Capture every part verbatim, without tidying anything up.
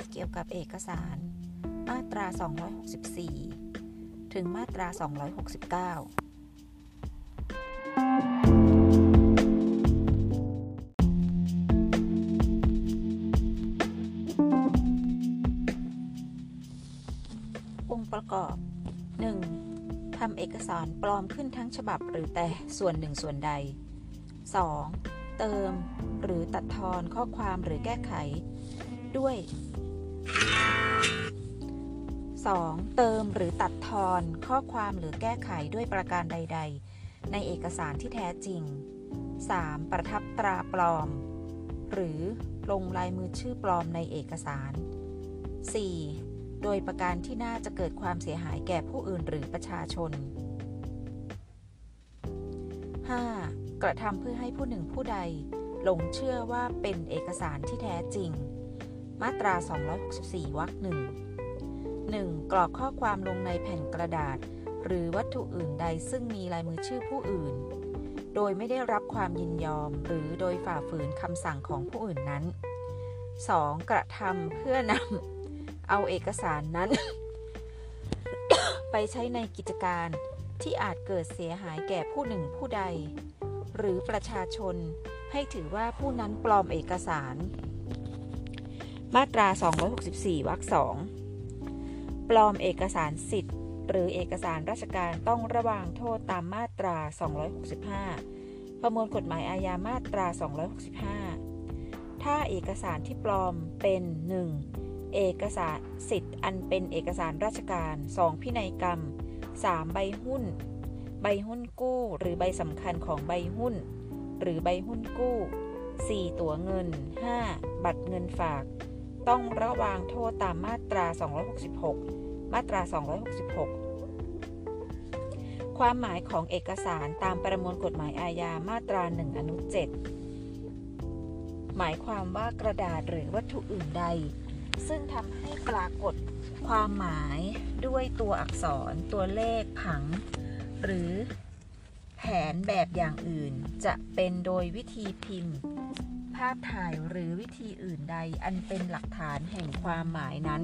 ผิดเกี่ยวกับเอกสารมาตราสองร้อยหกสิบสี่ถึงมาตราสองร้อยหกสิบเก้าองค์ประกอบ หนึ่ง ทำเอกสารปลอมขึ้นทั้งฉบับหรือแต่ส่วนหนึ่งส่วนใด สอง เติมหรือตัดทอนข้อความหรือแก้ไขด้วย สอง เติมหรือตัดทอนข้อความหรือแก้ไขด้วยประการใดๆในเอกสารที่แท้จริง สาม ประทับตราปลอมหรือลงลายมือชื่อปลอมในเอกสาร สี่โดยประการที่น่าจะเกิดความเสียหายแก่ผู้อื่นหรือประชาชน ห้า กระทำเพื่อให้ผู้หนึ่งผู้ใดหลงเชื่อว่าเป็นเอกสารที่แท้จริงมาตราสองร้อยหกสิบสี่วรรคหนึ่ง หนึ่ง กรอกข้อความลงในแผ่นกระดาษหรือวัตถุอื่นใดซึ่งมีลายมือชื่อผู้อื่นโดยไม่ได้รับความยินยอมหรือโดยฝ่าฝืนคำสั่งของผู้อื่นนั้น สอง กระทำเพื่อนำเอาเอกสารนั้น ไปใช้ในกิจการที่อาจเกิดเสียหายแก่ผู้หนึ่งผู้ใดหรือประชาชนให้ถือว่าผู้นั้นปลอมเอกสารมาตราสองร้อยหกสิบสี่วรรคสองปลอมเอกสารสิทธิ์หรือเอกสารราชการต้องระวางโทษตามมาตราสองร้อยหกสิบห้าประมวลกฎหมายอาญามาตราสองร้อยหกสิบห้าถ้าเอกสารที่ปลอมเป็น หนึ่งเอกสารสิทธิ์อันเป็นเอกสารราชการ สอง พินัยกรรม สาม ใบหุ้นใบหุ้นกู้หรือใบสำคัญของใบหุ้นหรือใบหุ้นกู้ สี่ ตั๋วเงิน ห้า บัตรเงินฝากต้องระวางโทษตามมาตราสองร้อยหกสิบหกมาตราสองร้อยหกสิบหกความหมายของเอกสารตามประมวลกฎหมายอาญามาตราหนึ่งอนุเจ็ดหมายความว่ากระดาษหรือวัตถุอื่นใดซึ่งทำให้ปรากฏความหมายด้วยตัวอักษรตัวเลขผังหรือแผนแบบอย่างอื่นจะเป็นโดยวิธีพิมพ์ภาพถ่ายหรือวิธีอื่นใดอันเป็นหลักฐานแห่งความหมายนั้น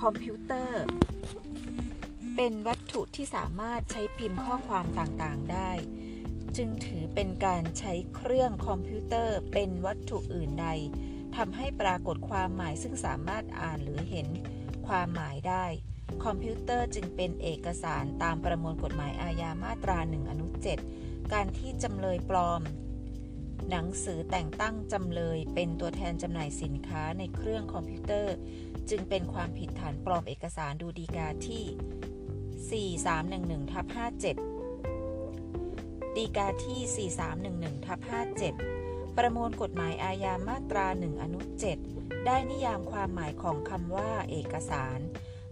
คอมพิวเตอร์เป็นวัตถุที่สามารถใช้พิมพ์ข้อความต่างๆได้จึงถือเป็นการใช้เครื่องคอมพิวเตอร์เป็นวัตถุอื่นใดทำให้ปรากฏความหมายซึ่งสามารถอ่านหรือเห็นความหมายได้คอมพิวเตอร์จึงเป็นเอกสารตามประมวลกฎหมายอาญามาตราหนึ่งอนุเจ็ดการที่จำเลยปลอมหนังสือแต่งตั้งจำเลยเป็นตัวแทนจำหน่ายสินค้าในเครื่องคอมพิวเตอร์จึงเป็นความผิดฐานปลอมเอกสารดูฎีกาที่ สี่พันสามร้อยสิบเอ็ดทับห้าสิบเจ็ด ฎีกาที่ สี่พันสามร้อยสิบเอ็ดทับห้าสิบเจ็ดประมวลกฎหมายอาญามาตราหนึ่งอนุเจ็ดได้นิยามความหมายของคำว่าเอกสาร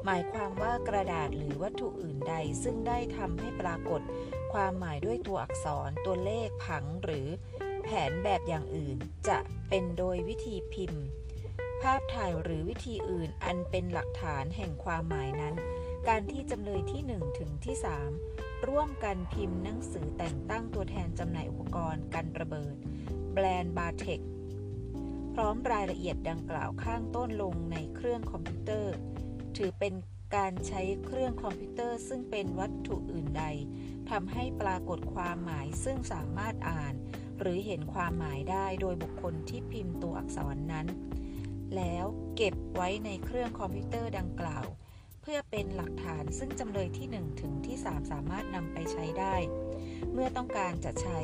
หมายความว่ากระดาษหรือวัตถุอื่นใดซึ่งได้ทำให้ปรากฏความหมายด้วยตัวอักษรตัวเลขผังหรือแผนแบบอย่างอื่นจะเป็นโดยวิธีพิมพ์ภาพถ่ายหรือวิธีอื่นอันเป็นหลักฐานแห่งความหมายนั้นการที่จำเลยที่หนึ่งถึงที่สามร่วมกันพิมพ์หนังสือแต่งตั้งตัวแทนจำหน่ายอุปกรณ์กันระเบิดแบรนด์บาเทคพร้อมรายละเอียดดังกล่าวข้างต้นลงในเครื่องคอมพิวเตอร์ถือเป็นการใช้เครื่องคอมพิวเตอร์ซึ่งเป็นวัตถุอื่นใดทำให้ปรากฏความหมายซึ่งสามารถอ่านหรือเห็นความหมายได้โดยบุคคลที่พิมพ์ตัวอักษรนั้นแล้วเก็บไว้ในเครื่องคอมพิวเตอร์ดังกล่าวเพื่อเป็นหลักฐานซึ่งจำเลยที่หนึ่งถึงที่สามสามารถนำไปใช้ได้เมื่อต้องการจะใช้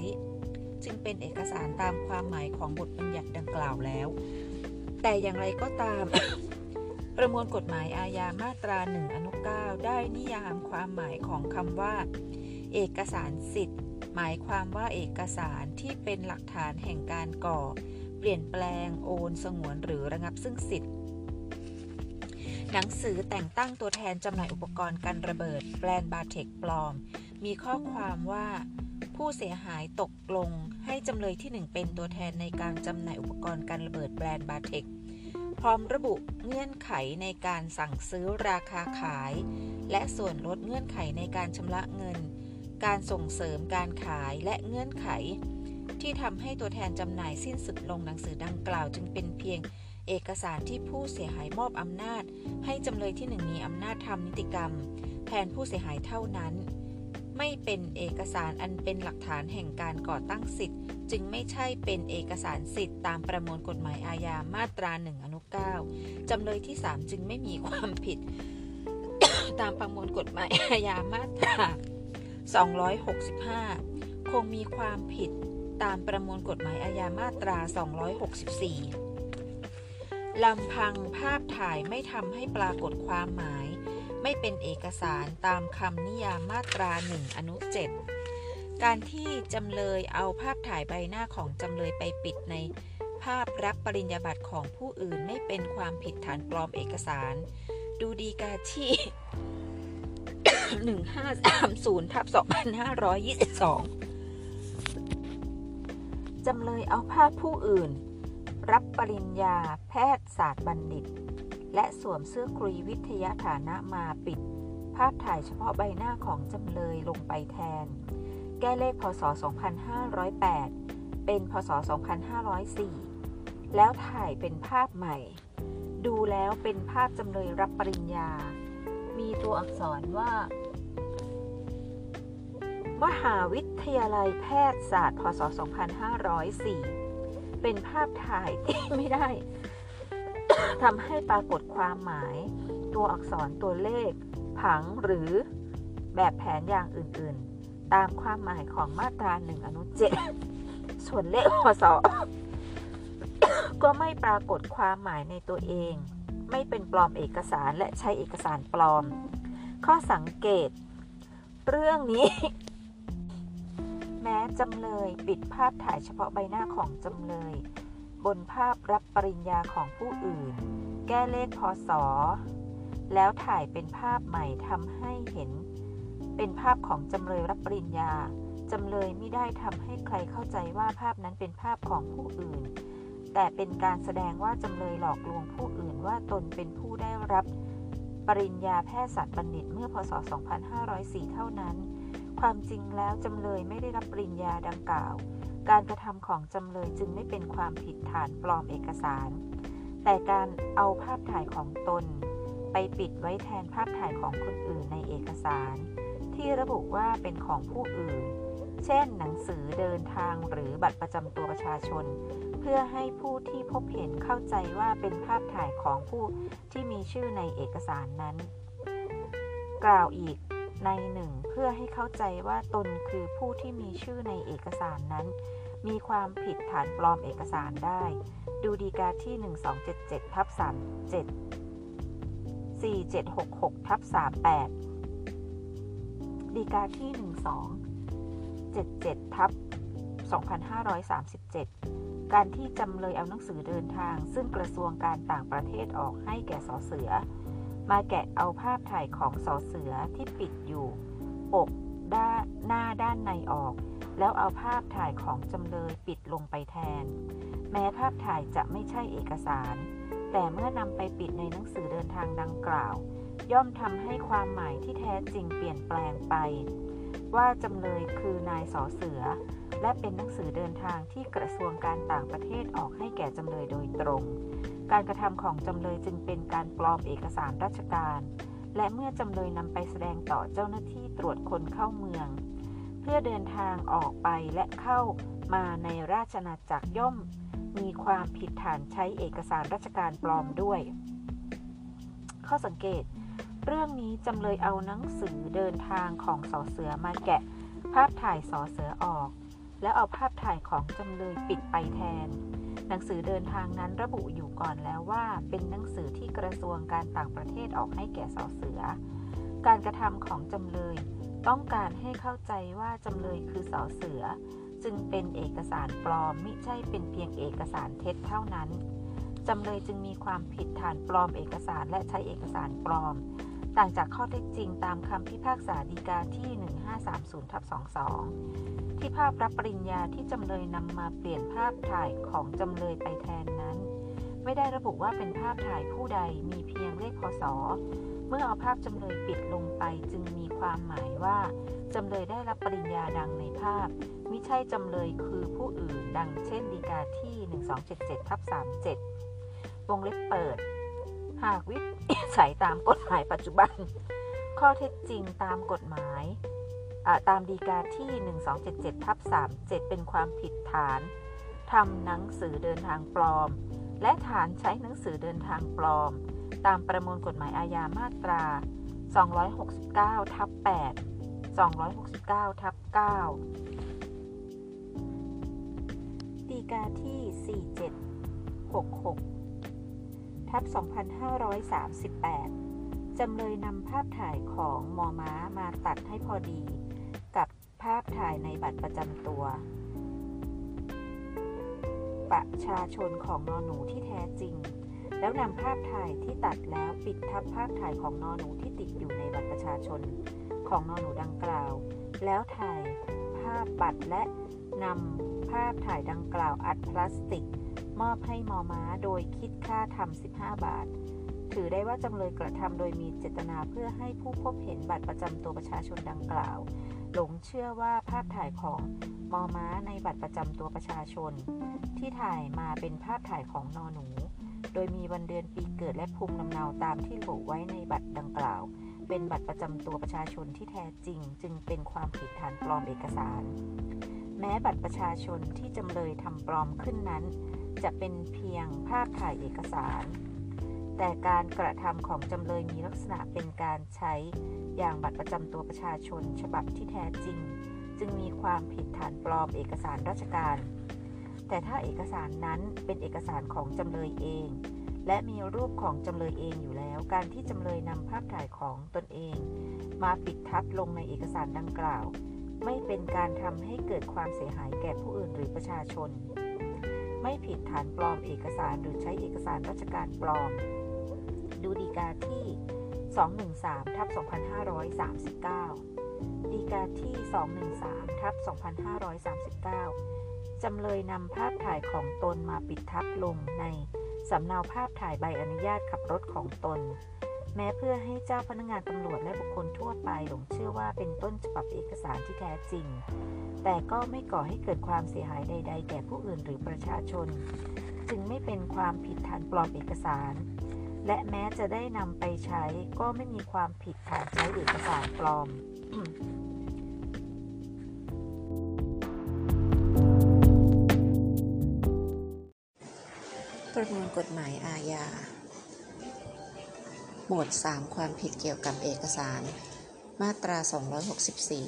จึงเป็นเอกสารตามความหมายของบทบัญญัติดังกล่าวแล้วแต่อย่างไรก็ตาม ประมวลกฎหมายอาญามาตราหนึ่งอนุเก้าได้นิยามความหมายของคำว่าเอกสารสิทธิ์หมายความว่าเอกสารที่เป็นหลักฐานแห่งการก่อเปลี่ยนแปลงโอนสงวนหรือระงับซึ่งสิทธิ์หนังสือแต่งตั้งตัวแทนจำหน่ายอุปกรณ์กันระเบิดแบรนด์บาเทคปลอมมีข้อความว่าผู้เสียหายตกลงให้จำเลยที่หนึ่งเป็นตัวแทนในการจำหน่ายอุปกรณ์การระเบิดแบรนด์บาเทคพร้อมระบุเงื่อนไขในการสั่งซื้อราคาขายและส่วนลดเงื่อนไขในการชำระเงินการส่งเสริมการขายและเงื่อนไขที่ทำให้ตัวแทนจำหน่ายสิ้นสุดลงหนังสือดังกล่าวจึงเป็นเพียง เอกสารที่ผู้เสียหายมอบอำนาจให้จำเลยที่หนึ่งมีอำนาจทำนิติกรรมแทนผู้เสียหายเท่านั้นไม่เป็นเอกสารอันเป็นหลักฐานแห่งการก่อตั้งสิทธิ์จึงไม่ใช่เป็นเอกสารสิทธิ์ตามประมวลกฎหมายอาญามาตราหนึ่งอนุเก้าจำเลยที่สามจึงไม่มีความผิด ตามประมวลกฎหมายอาญามาตราสองร้อยหกสิบห้าคงมีความผิดตามประมวลกฎหมายอาญามาตราสองร้อยหกสิบสี่ลำพังภาพถ่ายไม่ทำให้ปรากฏความหมายไม่เป็นเอกสารตามคำนิยามมาตราหนึ่งอนุเจ็ดการที่จำเลยเอาภาพถ่ายใบหน้าของจำเลยไปปิดในภาพรับปริญญาบัตรของผู้อื่นไม่เป็นความผิดฐานปลอมเอกสารดูดีกาที่ หนึ่งห้าสามศูนย์ทับสองห้าสองสอง จำเลยเอาภาพผู้อื่นรับปริญญาแพทยศาสตร์บัณฑิตและสวมเสื้อคลุยวิทยาฐานะมาปิดภาพถ่ายเฉพาะใบหน้าของจำเลยลงไปแทนแก้เลขพ.ศ. สองพันห้าร้อยแปดเป็นพ.ศ. สองพันห้าร้อยสี่แล้วถ่ายเป็นภาพใหม่ดูแล้วเป็นภาพจำเลยรับปริญญามีตัวอักษรว่ามหาวิทยาลัยแพทยศาสตร์พ.ศ. สองพันห้าร้อยสี่เป็นภาพถ่ายที่ไม่ได้ทำให้ปรากฏความหมายตัวอักษรตัวเลขผังหรือแบบแผนอย่างอื่นๆตามความหมายของมาตราหนึ่งอนุเจ็ดส่วนเลขพ.ศ. ก็ไม่ปรากฏความหมายในตัวเองไม่เป็นปลอมเอกสารและใช้เอกสารปลอมข้อสังเกตเรื่องนี้แม้จำเลยปิดภาพถ่ายเฉพาะใบหน้าของจำเลยบนภาพรับปริญญาของผู้อื่นแก้เลขพ.ศ.แล้วถ่ายเป็นภาพใหม่ทำให้เห็นเป็นภาพของจำเลยรับปริญญาจำเลยไม่ได้ทำให้ใครเข้าใจว่าภาพนั้นเป็นภาพของผู้อื่นแต่เป็นการแสดงว่าจำเลยหลอกลวงผู้อื่นว่าตนเป็นผู้ได้รับปริญญาแพทยศาสตร์บัณฑิตเมื่อพ.ศ. สองพันห้าร้อยสี่เท่านั้นความจริงแล้วจำเลยไม่ได้รับปริญญาดังกล่าวการกระทำของจำเลยจึงไม่เป็นความผิดฐานปลอมเอกสารแต่การเอาภาพถ่ายของตนไปปิดไว้แทนภาพถ่ายของคนอื่นในเอกสารที่ระบุว่าเป็นของผู้อื่นเช่นหนังสือเดินทางหรือบัตรประจำตัวประชาชนเพื่อให้ผู้ที่พบเห็นเข้าใจว่าเป็นภาพถ่ายของผู้ที่มีชื่อในเอกสารนั้นกล่าวอีกในหนึ่งเพื่อให้เข้าใจว่าตนคือผู้ที่มีชื่อในเอกสารนั้นมีความผิดฐานปลอมเอกสารได้ดูฎีกาที่ หนึ่งสองเจ็ดเจ็ดทับสามเจ็ด สี่เจ็ดหกหกทับสามแปด ฎีกาที่ หนึ่งสองเจ็ดเจ็ดทับสองห้าสามเจ็ด การที่จำเลยเอาหนังสือเดินทางซึ่งกระทรวงการต่างประเทศออกให้แก่ส.เสือมาแกะเอาภาพถ่ายของส.เสือที่ปิดอยู่ปกด้านหน้าด้านในออกแล้วเอาภาพถ่ายของจำเลยปิดลงไปแทนแม้ภาพถ่ายจะไม่ใช่เอกสารแต่เมื่อนำไปปิดในหนังสือเดินทางดังกล่าวย่อมทำให้ความหมายที่แท้จริงเปลี่ยนแปลงไปว่าจำเลยคือนายส.เสือและเป็นหนังสือเดินทางที่กระทรวงการต่างประเทศออกให้แก่จำเลยโดยตรงการกระทำของจำเลยจึงเป็นการปลอมเอกสารราชการและเมื่อจำเลยนำไปแสดงต่อเจ้าหน้าที่ตรวจคนเข้าเมืองเพื่อเดินทางออกไปและเข้ามาในราชอาณาจักรย่อมมีความผิดฐานใช้เอกสารราชการปลอมด้วยข้อสังเกตเรื่องนี้จำเลยเอาหนังสือเดินทางของส.เสือมาแกะภาพถ่ายส.เสือออกแล้วเอาภาพถ่ายของจำเลยปิดไปแทนหนังสือเดินทางนั้นระบุอยู่ก่อนแล้วว่าเป็นหนังสือที่กระทรวงการต่างประเทศออกให้แก่ส.เสือการกระทำของจำเลยต้องการให้เข้าใจว่าจำเลยคือส.เสือจึงเป็นเอกสารปลอมมิใช่เป็นเพียงเอกสารเท็จเท่านั้นจำเลยจึงมีความผิดฐานปลอมเอกสารและใช้เอกสารปลอมต่างจากข้อเท็จจริงตามคำพิพากษาฎีกาที่ หนึ่งห้าสามศูนย์ทับสองสอง ที่ภาพรับปริญญาที่จำเลยนำมาเปลี่ยนภาพถ่ายของจำเลยไปแทนนั้นไม่ได้ระบุว่าเป็นภาพถ่ายผู้ใดมีเพียงเลขพ.ศ.เมื่อเอาภาพจำเลยปิดลงไปจึงมีความหมายว่าจำเลยได้รับปริญญาดังในภาพมิใช่จำเลยคือผู้อื่นดังเช่นฎีกาที่ หนึ่งสองเจ็ดเจ็ดทับสามเจ็ด วงเล็บเปิดหากวิสัยตามกฎหมายปัจจุบันข้อเท็จจริงตามกฎหมายตามฎีกาที่ หนึ่งสองเจ็ดเจ็ดทับสามสิบเจ็ด เป็นความผิดฐานทำหนังสือเดินทางปลอมและฐานใช้หนังสือเดินทางปลอมตามประมวลกฎหมายอาญามาตรา สองร้อยหกสิบเก้าทับแปด สองร้อยหกสิบเก้าทับเก้า ฎีกาที่ สี่เจ็ดหกหกทับสองพันห้าร้อยสามสิบแปด จำเลยนำภาพถ่ายของมอม้ามาตัดให้พอดีกับภาพถ่ายในบัตรประจำตัวประชาชนของนอหนูที่แท้จริงแล้วนำภาพถ่ายที่ตัดแล้วปิดทับภาพถ่ายของนอหนูที่ติดอยู่ในบัตรประชาชนของนอหนูดังกล่าวแล้วถ่ายภาพบัตรและนำภาพถ่ายดังกล่าวอัดพลาสติกมอบให้มอม้าโดยคิดค่าทำสิบห้าบาทถือได้ว่าจำเลยกระทำโดยมีเจตนาเพื่อให้ผู้พบเห็นบัตรประจำตัวประชาชนดังกล่าวหลงเชื่อว่าภาพถ่ายของมอม้าในบัตรประจำตัวประชาชนที่ถ่ายมาเป็นภาพถ่ายของนอหนูโดยมีวันเดือนปีเกิดและภูมิลำเนาตามที่ระบุไว้ในบัตรดังกล่าวเป็นบัตรประจำตัวประชาชนที่แท้จริงจึงเป็นความผิดฐานปลอมเอกสารแม้บัตรประชาชนที่จำเลยทำปลอมขึ้นนั้นจะเป็นเพียงภาพถ่ายเอกสารแต่การกระทำของจำเลยมีลักษณะเป็นการใช้อย่างบัตรประจำตัวประชาชนฉบับที่แท้จริงจึงมีความผิดฐานปลอมเอกสารราชการแต่ถ้าเอกสารนั้นเป็นเอกสารของจำเลยเองและมีรูปของจำเลยเองอยู่แล้วการที่จำเลยนำภาพถ่ายของตนเองมาปิดทับลงในเอกสารดังกล่าวไม่เป็นการทำให้เกิดความเสียหายแก่ผู้อื่นหรือประชาชนไม่ผิดฐานปลอมเอกสารหรือใช้เอกสารราชการปลอมดูฎีกาที่ สองหนึ่งสามทับสองพันห้าร้อยสามสิบเก้า ฎีกาที่ สองหนึ่งสามทับสองพันห้าร้อยสามสิบเก้า จำเลยนำภาพถ่ายของตนมาปิดทับลงในสำเนาภาพถ่ายใบอนุญาตขับรถของตนแม้เพื่อให้เจ้าพนักงานตำรวจและบุคคลทั่วไปหลงเชื่อว่าเป็นต้นฉบับเอกสารที่แท้จริงแต่ก็ไม่ก่อให้เกิดความเสียหายใดๆแก่ผู้อื่นหรือประชาชนจึงไม่เป็นความผิดฐานปลอมเอกสารและแม้จะได้นำไปใช้ก็ไม่มีความผิดฐานใช้เอกสารปลอม ประมวลกฎหมายอาญาหมวดสามความผิดเกี่ยวกับเอกสารมาตราสองร้อยหกสิบสี่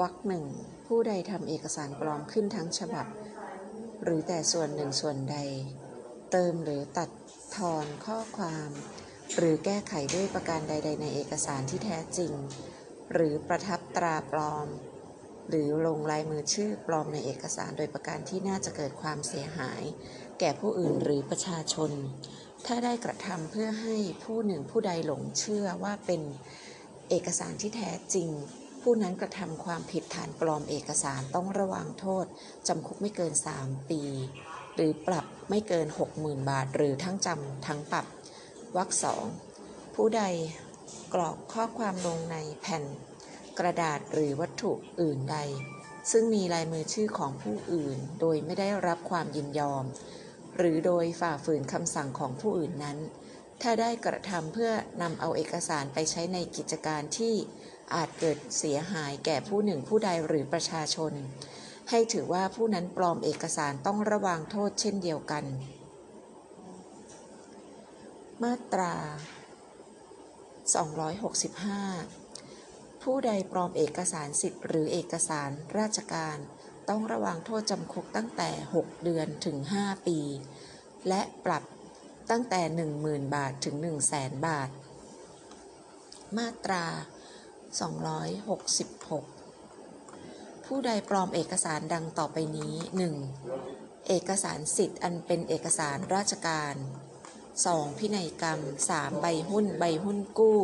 วรรคหนึ่งผู้ใดทำเอกสารปลอมขึ้นทั้งฉบับหรือแต่ส่วนหนึ่งส่วนใดเติมหรือตัดทอนข้อความหรือแก้ไขด้วยประการใดๆในเอกสารที่แท้จริงหรือประทับตราปลอมหรือลงลายมือชื่อปลอมในเอกสารโดยประการที่น่าจะเกิดความเสียหายแก่ผู้อื่นหรือประชาชนถ้าได้กระทำเพื่อให้ผู้หนึ่งผู้ใดหลงเชื่อว่าเป็นเอกสารที่แท้จริงผู้นั้นกระทำความผิดฐานปลอมเอกสารต้องระวังโทษจำคุกไม่เกินสามปีหรือปรับไม่เกิน หกหมื่นบาทหรือทั้งจำทั้งปรับวรรคสองผู้ใดกรอกข้อความลงในแผ่นกระดาษหรือวัตถุอื่นใดซึ่งมีลายมือชื่อของผู้อื่นโดยไม่ได้รับความยินยอมหรือโดยฝ่าฝืนคำสั่งของผู้อื่นนั้นถ้าได้กระทำเพื่อนำเอาเอกสารไปใช้ในกิจการที่อาจเกิดเสียหายแก่ผู้หนึ่งผู้ใดหรือประชาชนให้ถือว่าผู้นั้นปลอมเอกสารต้องระวังโทษเช่นเดียวกันมาตราสองร้อยหกสิบห้าผู้ใดปลอมเอกสารสิทธิ์หรือเอกสารราชการต้องระวังโทษจำคุกตั้งแต่หกเดือนถึงห้าปีและปรับตั้งแต่ หนึ่งหมื่นบาทถึง หนึ่งแสนบาทมาตราสองร้อยหกสิบหกผู้ใดปลอมเอกสารดังต่อไปนี้ หนึ่ง เอกสารสิทธิ์อันเป็นเอกสารราชการ สอง พินัยกรรม สาม ใบหุ้นใบหุ้นกู้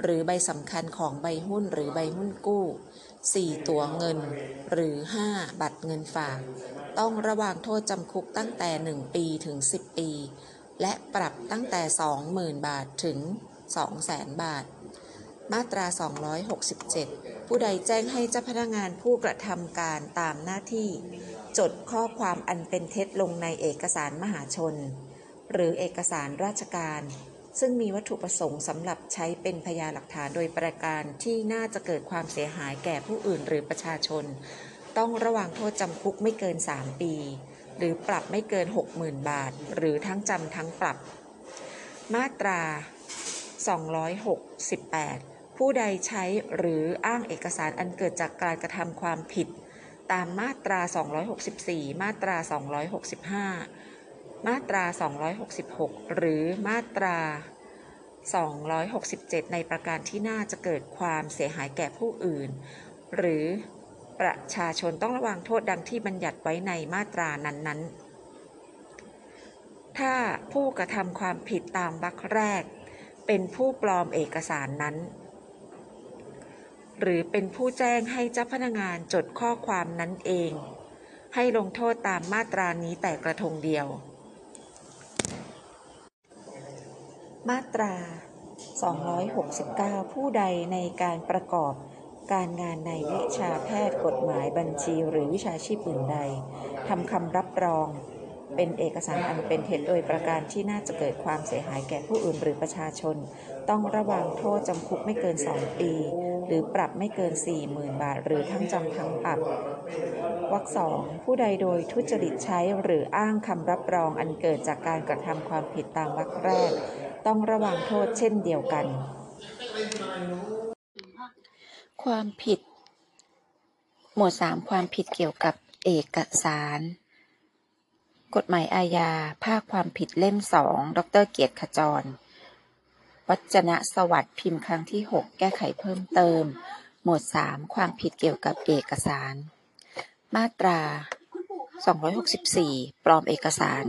หรือใบสำคัญของใบหุ้นหรือใบหุ้นกู้ สี่ ตั๋วเงินหรือ ห้า บัตรเงินฝากต้องระวางโทษจำคุกตั้งแต่ หนึ่งปีถึง สิบปีและปรับตั้งแต่ สองหมื่นบาทถึง สองแสนบาท มาตราสองร้อยหกสิบเจ็ดผู้ใดแจ้งให้เจ้าพนักงานผู้กระทำการตามหน้าที่จดข้อความอันเป็นเท็จลงในเอกสารมหาชนหรือเอกสารราชการซึ่งมีวัตถุประสงค์สำหรับใช้เป็นพยานหลักฐานโดยประการที่น่าจะเกิดความเสียหายแก่ผู้อื่นหรือประชาชนต้องระวังโทษจำคุกไม่เกินสามปีหรือปรับไม่เกิน หกหมื่น บาทหรือทั้งจำทั้งปรับมาตราสองร้อยหกสิบแปดผู้ใดใช้หรืออ้างเอกสารอันเกิดจากการกระทำความผิดตามมาตราสองร้อยหกสิบสี่มาตราสองร้อยหกสิบห้ามาตราสองร้อยหกสิบหกหรือมาตราสองร้อยหกสิบเจ็ดในประการที่น่าจะเกิดความเสียหายแก่ผู้อื่นหรือประชาชนต้องระวังโทษดังที่บัญญัติไว้ในมาตรานั้นๆถ้าผู้กระทำความผิดตามวรรคแรกเป็นผู้ปลอมเอกสารนั้นหรือเป็นผู้แจ้งให้เจ้าพนักงานจดข้อความนั้นเองให้ลงโทษตามมาตรานี้แต่กระทงเดียวมาตราสองร้อยหกสิบเก้าผู้ใดในการประกอบการงานในวิชาแพทย์กฎหมายบัญชีหรือวิชาชีพอื่นใดทำคำรับรองเป็นเอกสารอันเป็นเท็จโดยประการที่น่าจะเกิดความเสียหายแก่ผู้อื่นหรือประชาชนต้องระวังโทษจำคุกไม่เกินสองปีหรือปรับไม่เกิน สี่หมื่น บาทหรือทั้งจำทั้งปรับวรรค สองผู้ใดโดยทุจริตใช้หรืออ้างคำรับรองอันเกิดจากการกระทำความผิดตามวรรคแรกต้องระวังโทษเช่นเดียวกันความผิดหมวดสามความผิดเกี่ยวกับเอกสารกฎหมายอาญาภาคความผิดเล่มสองดร.เกียรติขจรวัจนะสวัสดิ์พิมพ์ครั้งที่หกแก้ไขเพิ่มเติมหมวดสามความผิดเกี่ยวกับเอกสารมาตราสองร้อยหกสิบสี่ปลอมเอกสาร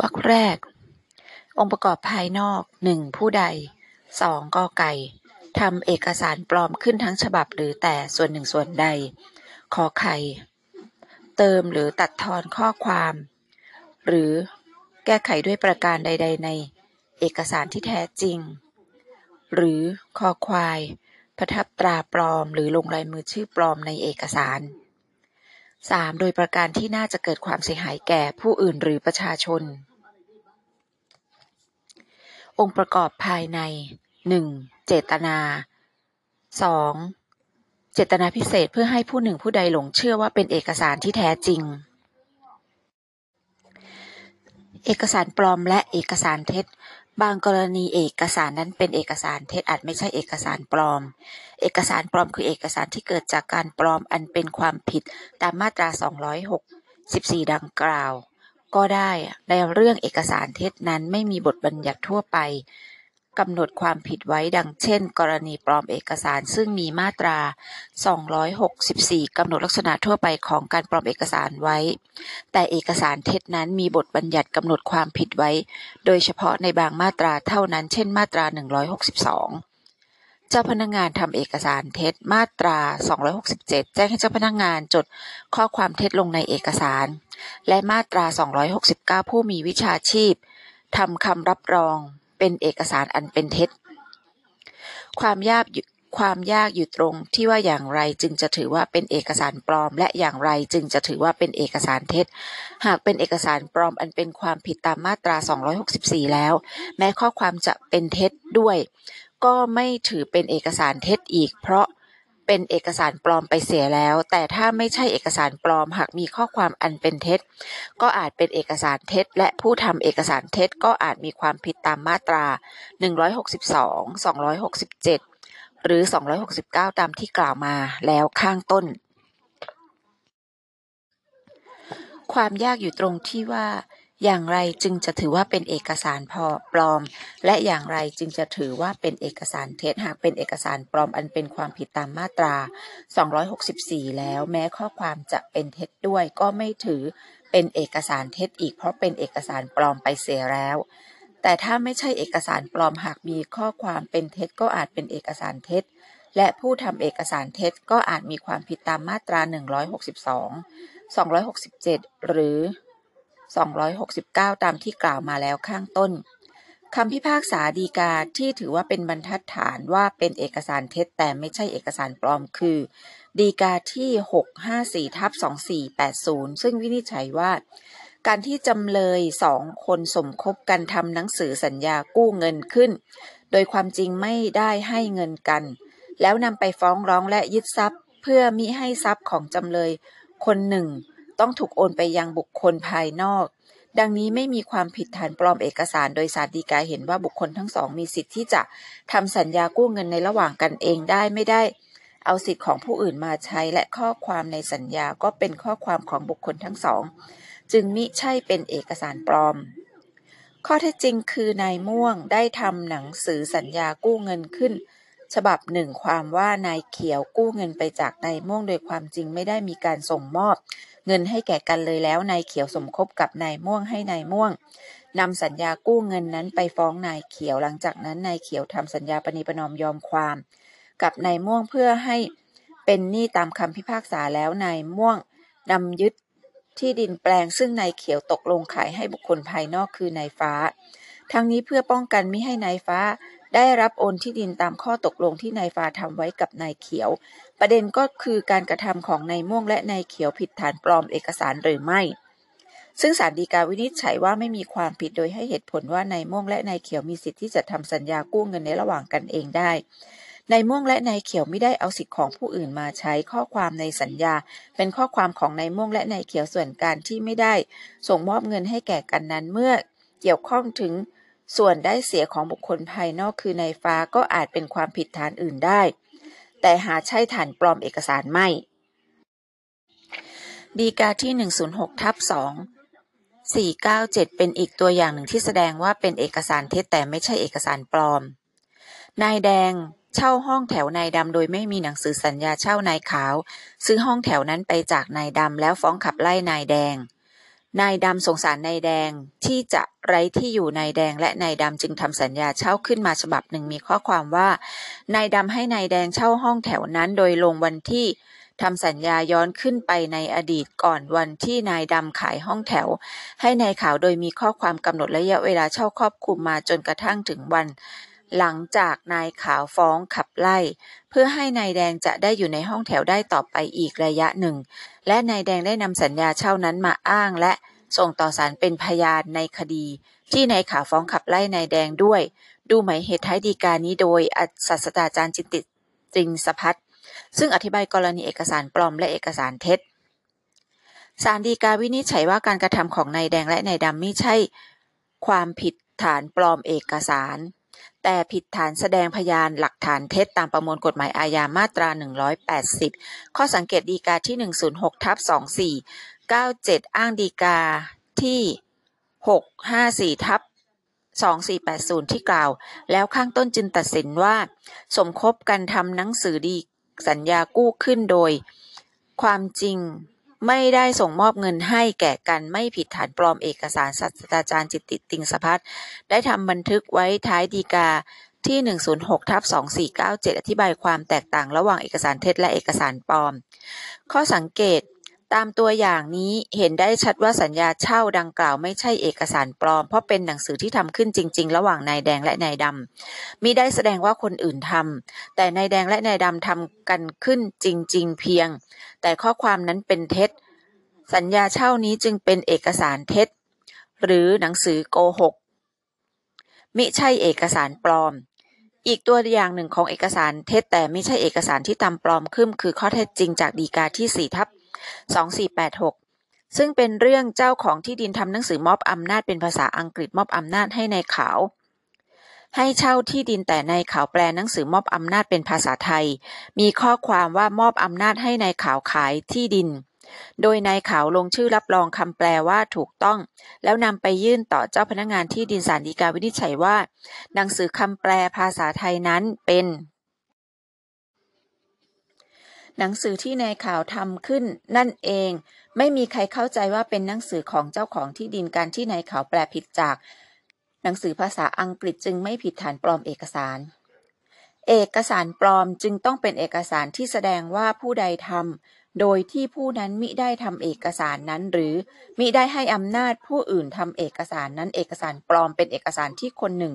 วรรคแรกองค์ประกอบภายนอกหนึ่งผู้ใดสองกอไก่ทำเอกสารปลอมขึ้นทั้งฉบับหรือแต่ส่วนหนึ่งส่วนใดขอไข่เติมหรือตัดทอนข้อความหรือแก้ไขด้วยประการใดๆในเอกสารที่แท้จริงหรือคอควายประทับตราปลอมหรือลงลายมือชื่อปลอมในเอกสารสามโดยประการที่น่าจะเกิดความเสียหายแก่ผู้อื่นหรือประชาชนองค์ประกอบภายในหนึ่งเจตนาสองเจตนาพิเศษเพื่อให้ผู้หนึ่งผู้ใดหลงเชื่อว่าเป็นเอกสารที่แท้จริงเอกสารปลอมและเอกสารเท็จบางกรณีเอกสารนั้นเป็นเอกสารเท็จอาจไม่ใช่เอกสารปลอมเอกสารปลอมคือเอกสารที่เกิดจากการปลอมอันเป็นความผิดตามมาตราสองร้อยหกสิบสี่ดังกล่าวก็ได้ในเรื่องเอกสารเท็จนั้นไม่มีบทบัญญัติทั่วไปกำหนดความผิดไว้ดังเช่นกรณีปลอมเอกสารซึ่งมีมาตราสองร้อยหกสิบสี่กำหนดลักษณะทั่วไปของการปลอมเอกสารไว้แต่เอกสารเท็จนั้นมีบทบัญญัติกำหนดความผิดไว้โดยเฉพาะในบางมาตราเท่านั้นเช่นมาตราหนึ่งร้อยหกสิบสองเจ้าพนักงานทำเอกสารเท็จมาตราสองร้อยหกสิบเจ็ดแจ้งให้เจ้าพนักงานจดข้อความเท็จลงในเอกสารและมาตราสองร้อยหกสิบเก้าผู้มีวิชาชีพทำคำรับรองเป็นเอกสารอันเป็นเท็จความยากความยากอยู่ตรงที่ว่าอย่างไรจึงจะถือว่าเป็นเอกสารปลอมและอย่างไรจึงจะถือว่าเป็นเอกสารเท็จหากเป็นเอกสารปลอมอันเป็นความผิดตามมาตราสองร้อยหกสิบสี่แล้วแม้ข้อความจะเป็นเท็จด้วยก็ไม่ถือเป็นเอกสารเท็จอีกเพราะเป็นเอกสารปลอมไปเสียแล้วแต่ถ้าไม่ใช่เอกสารปลอมหากมีข้อความอันเป็นเท็จก็อาจเป็นเอกสารเท็จและผู้ทำเอกสารเท็จก็อาจมีความผิดตามมาตราหนึ่งร้อยหกสิบสอง สองร้อยหกสิบเจ็ดหรือสองร้อยหกสิบเก้าตามที่กล่าวมาแล้วข้างต้นความยากอยู่ตรงที่ว่าอย่างไรจึงจะถือว่าเป็นเอกสารปลอมและอย่างไรจึงจะถือว่าเป็นเอกสารเท็จหากเป็นเอกสารปลอมอันเป็นความผิดตามมาตราสองร้อยหกสิบสี่แล้วแม้ข้อความจะเป็นเท็จด้วยก็ไม่ถือเป็นเอกสารเท็จอีกเพราะเป็นเอกสารปลอมไปเสียแล้วแต่ถ้าไม่ใช่เอกสารปลอมหากมีข้อความเป็นเท็จก็อาจเป็นเอกสารเท็จและผู้ทำเอกสารเท็จก็อาจมีความผิดตามมาตราหนึ่งร้อยหกสิบสอง สองร้อยหกสิบเจ็ดหรือสองร้อยหกสิบเก้าตามที่กล่าวมาแล้วข้างต้น คำพิพากษาฎีกาที่ถือว่าเป็นบรรทัดฐานว่าเป็นเอกสารเท็จแต่ไม่ใช่เอกสารปลอมคือฎีกาที่ หกห้าสี่ทับสองสี่แปดศูนย์ ซึ่งวินิจฉัยว่าการที่จำเลยสองคนสมคบกันทำหนังสือสัญญากู้เงินขึ้นโดยความจริงไม่ได้ให้เงินกันแล้วนำไปฟ้องร้องและยึดทรัพย์เพื่อมิให้ทรัพย์ของจำเลยคนหนึ่งต้องถูกโอนไปยังบุคคลภายนอกดังนี้ไม่มีความผิดฐานปลอมเอกสารโดยศาลฎีกาเห็นว่าบุคคลทั้งสองมีสิทธิ์ที่จะทำสัญญากู้เงินในระหว่างกันเองได้ไม่ได้เอาสิทธิ์ของผู้อื่นมาใช้และข้อความในสัญญาก็เป็นข้อความของบุคคลทั้งสองจึงมิใช่เป็นเอกสารปลอมข้อเท็จจริงคือนายม่วงได้ทำหนังสือสัญญากู้เงินขึ้นฉบับหนึ่งความว่านายเขียวกู้เงินไปจากนายม่วงโดยความจริงไม่ได้มีการส่งมอบเงินให้แก่กันเลยแล้วนายเขียวสมคบกับนายม่วงให้นายม่วงนำสัญญากู้เงินนั้นไปฟ้องนายเขียวหลังจากนั้นนายเขียวทำสัญญาปณีประนอมยอมความกับนายม่วงเพื่อให้เป็นหนี้ตามคำพิพากษาแล้วนายม่วงนำยึดที่ดินแปลงซึ่งนายเขียวตกลงขายให้บุคคลภายนอกคือนายฟ้าทั้งนี้เพื่อป้องกันมิให้นายฟ้าได้รับโอนที่ดินตามข้อตกลงที่นายฟ้าทำไว้กับนายเขียวประเด็นก็คือการกระทำของนายม่วงและนายเขียวผิดฐานปลอมเอกสารหรือไม่ซึ่งศาลฎีกาวินิจฉัยว่าไม่มีความผิดโดยให้เหตุผลว่านายม่วงและนายเขียวมีสิทธิ์ที่จะทำสัญญากู้เงินในระหว่างกันเองได้นายม่วงและนายเขียวไม่ได้เอาสิทธิ์ของผู้อื่นมาใช้ข้อความในสัญญาเป็นข้อความของนายม่วงและนายเขียวส่วนการที่ไม่ได้ส่งมอบเงินให้แก่กันนั้นเมื่อเกี่ยวข้องถึงส่วนได้เสียของบุคคลภายนอกคือนายฟ้าก็อาจเป็นความผิดฐานอื่นได้แต่หาใช่ฐานปลอมเอกสารไม่ฎีกาที่ หนึ่งศูนย์หกทับสองสี่เก้าเจ็ด เป็นอีกตัวอย่างหนึ่งที่แสดงว่าเป็นเอกสารเท็จแต่ไม่ใช่เอกสารปลอมนายแดงเช่าห้องแถวนายดำโดยไม่มีหนังสือสัญญาเช่านายขาวซื้อห้องแถวนั้นไปจากนายดำแล้วฟ้องขับไล่นายแดงนายดำสงสารนายแดงที่จะไร้ที่อยู่นายแดงและนายดำจึงทำสัญญาเช่าขึ้นมาฉบับหนึ่งมีข้อความว่านายดำให้นายแดงเช่าห้องแถวนั้นโดยลงวันที่ทำสัญญาย้อนขึ้นไปในอดีตก่อนวันที่นายดำขายห้องแถวให้นายขาวโดยมีข้อความกำหนดระยะเวลาเช่าครอบคลุมมาจนกระทั่งถึงวันหลังจากนายขาวฟ้องขับไล่เพื่อให้นายแดงจะได้อยู่ในห้องแถวได้ต่อไปอีกระยะหนึ่งและนายแดงได้นำสัญญาเช่านั้นมาอ้างและส่งต่อศาลเป็นพยานในคดีที่นายขาวฟ้องขับไล่นายแดงด้วยดูหมายเหตุท้ายฎีกานี้โดยศาสตราจารย์จิตติตริงสภัทรซึ่งอธิบายกรณีเอกสารปลอมและเอกสารเท็จศาลฎีกาวินิจฉัยว่าการกระทำของนายแดงและนายดำไม่ใช่ความผิดฐานปลอมเอกสารแต่ผิดฐานแสดงพยานหลักฐานเท็จตามประมวลกฎหมายอาญามาตราหนึ่งร้อยแปดสิบข้อสังเกตฎีกาที่ หนึ่งศูนย์หกทับสองสี่เก้าเจ็ด อ้างฎีกาที่ หกห้าสี่ทับสองสี่แปดศูนย์ ที่กล่าวแล้วข้างต้นจึงตัดสินว่าสมคบกันทำหนังสือดีสัญญากู้ขึ้นโดยความจริงไม่ได้ส่งมอบเงินให้แก่กันไม่ผิดฐานปลอมเอกสารศาสตราจารย์จิตติตริงสภัทรได้ทำบันทึกไว้ท้ายฎีกาที่ หนึ่งศูนย์หกทับสองสี่เก้าเจ็ด อธิบายความแตกต่างระหว่างเอกสารเท็จและเอกสารปลอมข้อสังเกตตามตัวอย่างนี้เห็นได้ชัดว่าสัญญาเช่าดังกล่าวไม่ใช่เอกสารปลอมเพราะเป็นหนังสือที่ทำขึ้นจริงๆระหว่างนายแดงและนายดำมิได้แสดงว่าคนอื่นทำแต่นายแดงและนายดำทำกันขึ้นจริงๆเพียงแต่ข้อความนั้นเป็นเท็จสัญญาเช่านี้จึงเป็นเอกสารเท็จหรือหนังสือโกหกมิใช่เอกสารปลอมอีกตัวอย่างหนึ่งของเอกสารเท็จแต่ไม่ใช่เอกสารที่ทำปลอมขึ้นคือข้อเท็จจริงจากฎีกาที่ สี่ทับสองสี่แปดหก ซึ่งเป็นเรื่องเจ้าของที่ดินทำหนังสือมอบอำนาจเป็นภาษาอังกฤษมอบอำนาจให้นายขาวให้เช่าที่ดินแต่นายขาวแปลหนังสือมอบอำนาจเป็นภาษาไทยมีข้อความว่ามอบอำนาจให้นายขาวขายที่ดินโดยนายขาวลงชื่อรับรองคำแปลว่าถูกต้องแล้วนำไปยื่นต่อเจ้าพนักงานที่ดินศาลฎีกาวินิจฉัยว่าหนังสือคำแปลภาษาไทยนั้นเป็นหนังสือที่นายขาวทำขึ้นนั่นเองไม่มีใครเข้าใจว่าเป็นหนังสือของเจ้าของที่ดินการที่นายขาวแปลผิดจากหนังสือภาษาอังกฤษจึงไม่ผิดฐานปลอมเอกสารเอกสารปลอมจึงต้องเป็นเอกสารที่แสดงว่าผู้ใดทำ โดยที่ผู้นั้นมิได้ทำเอกสารนั้นหรือมิได้ให้อำนาจผู้อื่นทำเอกสารนั้นเอกสารปลอมเป็นเอกสารที่คนหนึ่ง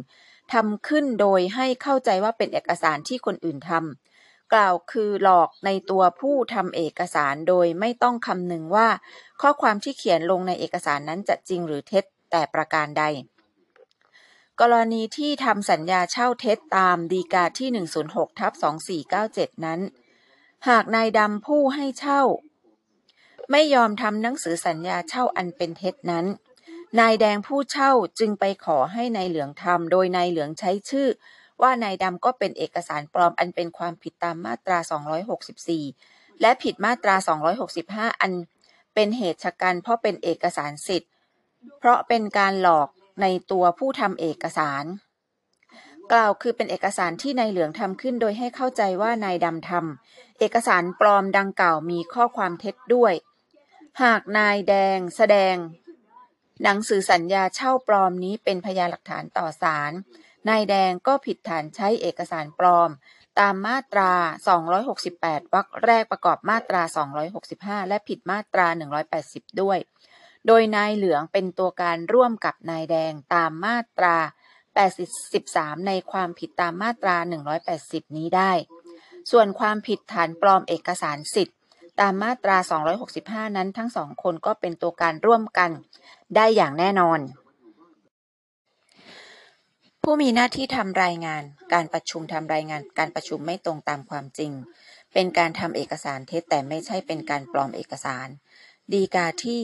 ทำขึ้นโดยให้เข้าใจว่าเป็นเอกสารที่คนอื่นทำกล่าวคือหลอกในตัวผู้ทำเอกสารโดยไม่ต้องคำนึงว่าข้อความที่เขียนลงในเอกสารนั้นจะจริงหรือเท็จแต่ประการใดกรณีที่ทำสัญญาเช่าเท็จตามฎีกาที่ หนึ่งศูนย์หกทับสองสี่เก้าเจ็ด นั้นหากนายดำผู้ให้เช่าไม่ยอมทำหนังสือสัญญาเช่าอันเป็นเท็จนั้นนายแดงผู้เช่าจึงไปขอให้นายเหลืองทำโดยนายเหลืองใช้ชื่อว่านายดำก็เป็นเอกสารปลอมอันเป็นความผิดตามมาตราสองร้อยหกสิบสี่และผิดมาตราสองร้อยหกสิบห้าอันเป็นเหตุฉกรรจ์เพราะเป็นเอกสารสิทธิ์เพราะเป็นการหลอกในตัวผู้ทำเอกสารกล่าวคือเป็นเอกสารที่นายเหลืองทำขึ้นโดยให้เข้าใจว่านายดำทำเอกสารปลอมดังกล่าวมีข้อความเท็จด้วยหากนายแดงแสดงหนังสือสัญญาเช่าปลอมนี้เป็นพยานหลักฐานต่อศาลนายแดงก็ผิดฐานใช้เอกสารปลอมตามมาตราสองร้อยหกสิบแปดวรรคแรกประกอบมาตราสองร้อยหกสิบห้าและผิดมาตราหนึ่งร้อยแปดสิบด้วยโดยนายเหลืองเป็นตัวการร่วมกับนายแดงตามมาตราแปดสิบสามในความผิดตามมาตราหนึ่งร้อยแปดสิบนี้ได้ส่วนความผิดฐานปลอมเอกสารสิทธิ์ตามมาตราสองร้อยหกสิบห้านั้นทั้งสองคนก็เป็นตัวการร่วมกันได้อย่างแน่นอนผู้มีหน้าที่ทำรายงานการประชุมทำรายงานการประชุมไม่ตรงตามความจริงเป็นการทำเอกสารเท็จแต่ไม่ใช่เป็นการปลอมเอกสารฎีกาที่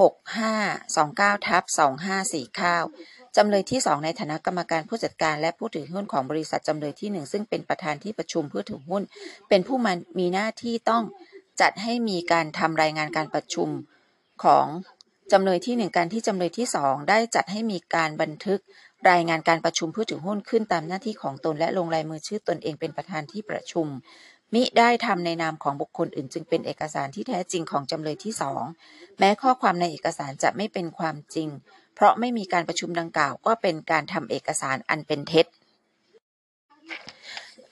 หกพันห้าร้อยยี่สิบเก้าทับสองพันห้าร้อยสี่สิบเก้า จำเลยที่สองในฐานะกรรมการผู้จัดการและผู้ถือหุ้นของบริษัทจำเลยที่หนึ่งซึ่งเป็นประธานที่ประชุมผู้ถือหุ้นเป็นผู้มีหน้าที่ต้องจัดให้มีการทำรายงานการประชุมของจำเลยที่หนึ่งการที่จำเลยที่สองได้จัดให้มีการบันทึกรายงานการประชุมผู้ถือหุ้นขึ้นตามหน้าที่ของตนและลงลายมือชื่อตนเองเป็นประธานที่ประชุมมิได้ทำในนามของบุคคลอื่นจึงเป็นเอกสารที่แท้จริงของจำเลยที่สองแม้ข้อความในเอกสารจะไม่เป็นความจริงเพราะไม่มีการประชุมดังกล่าวก็เป็นการทำเอกสารอันเป็นเท็จ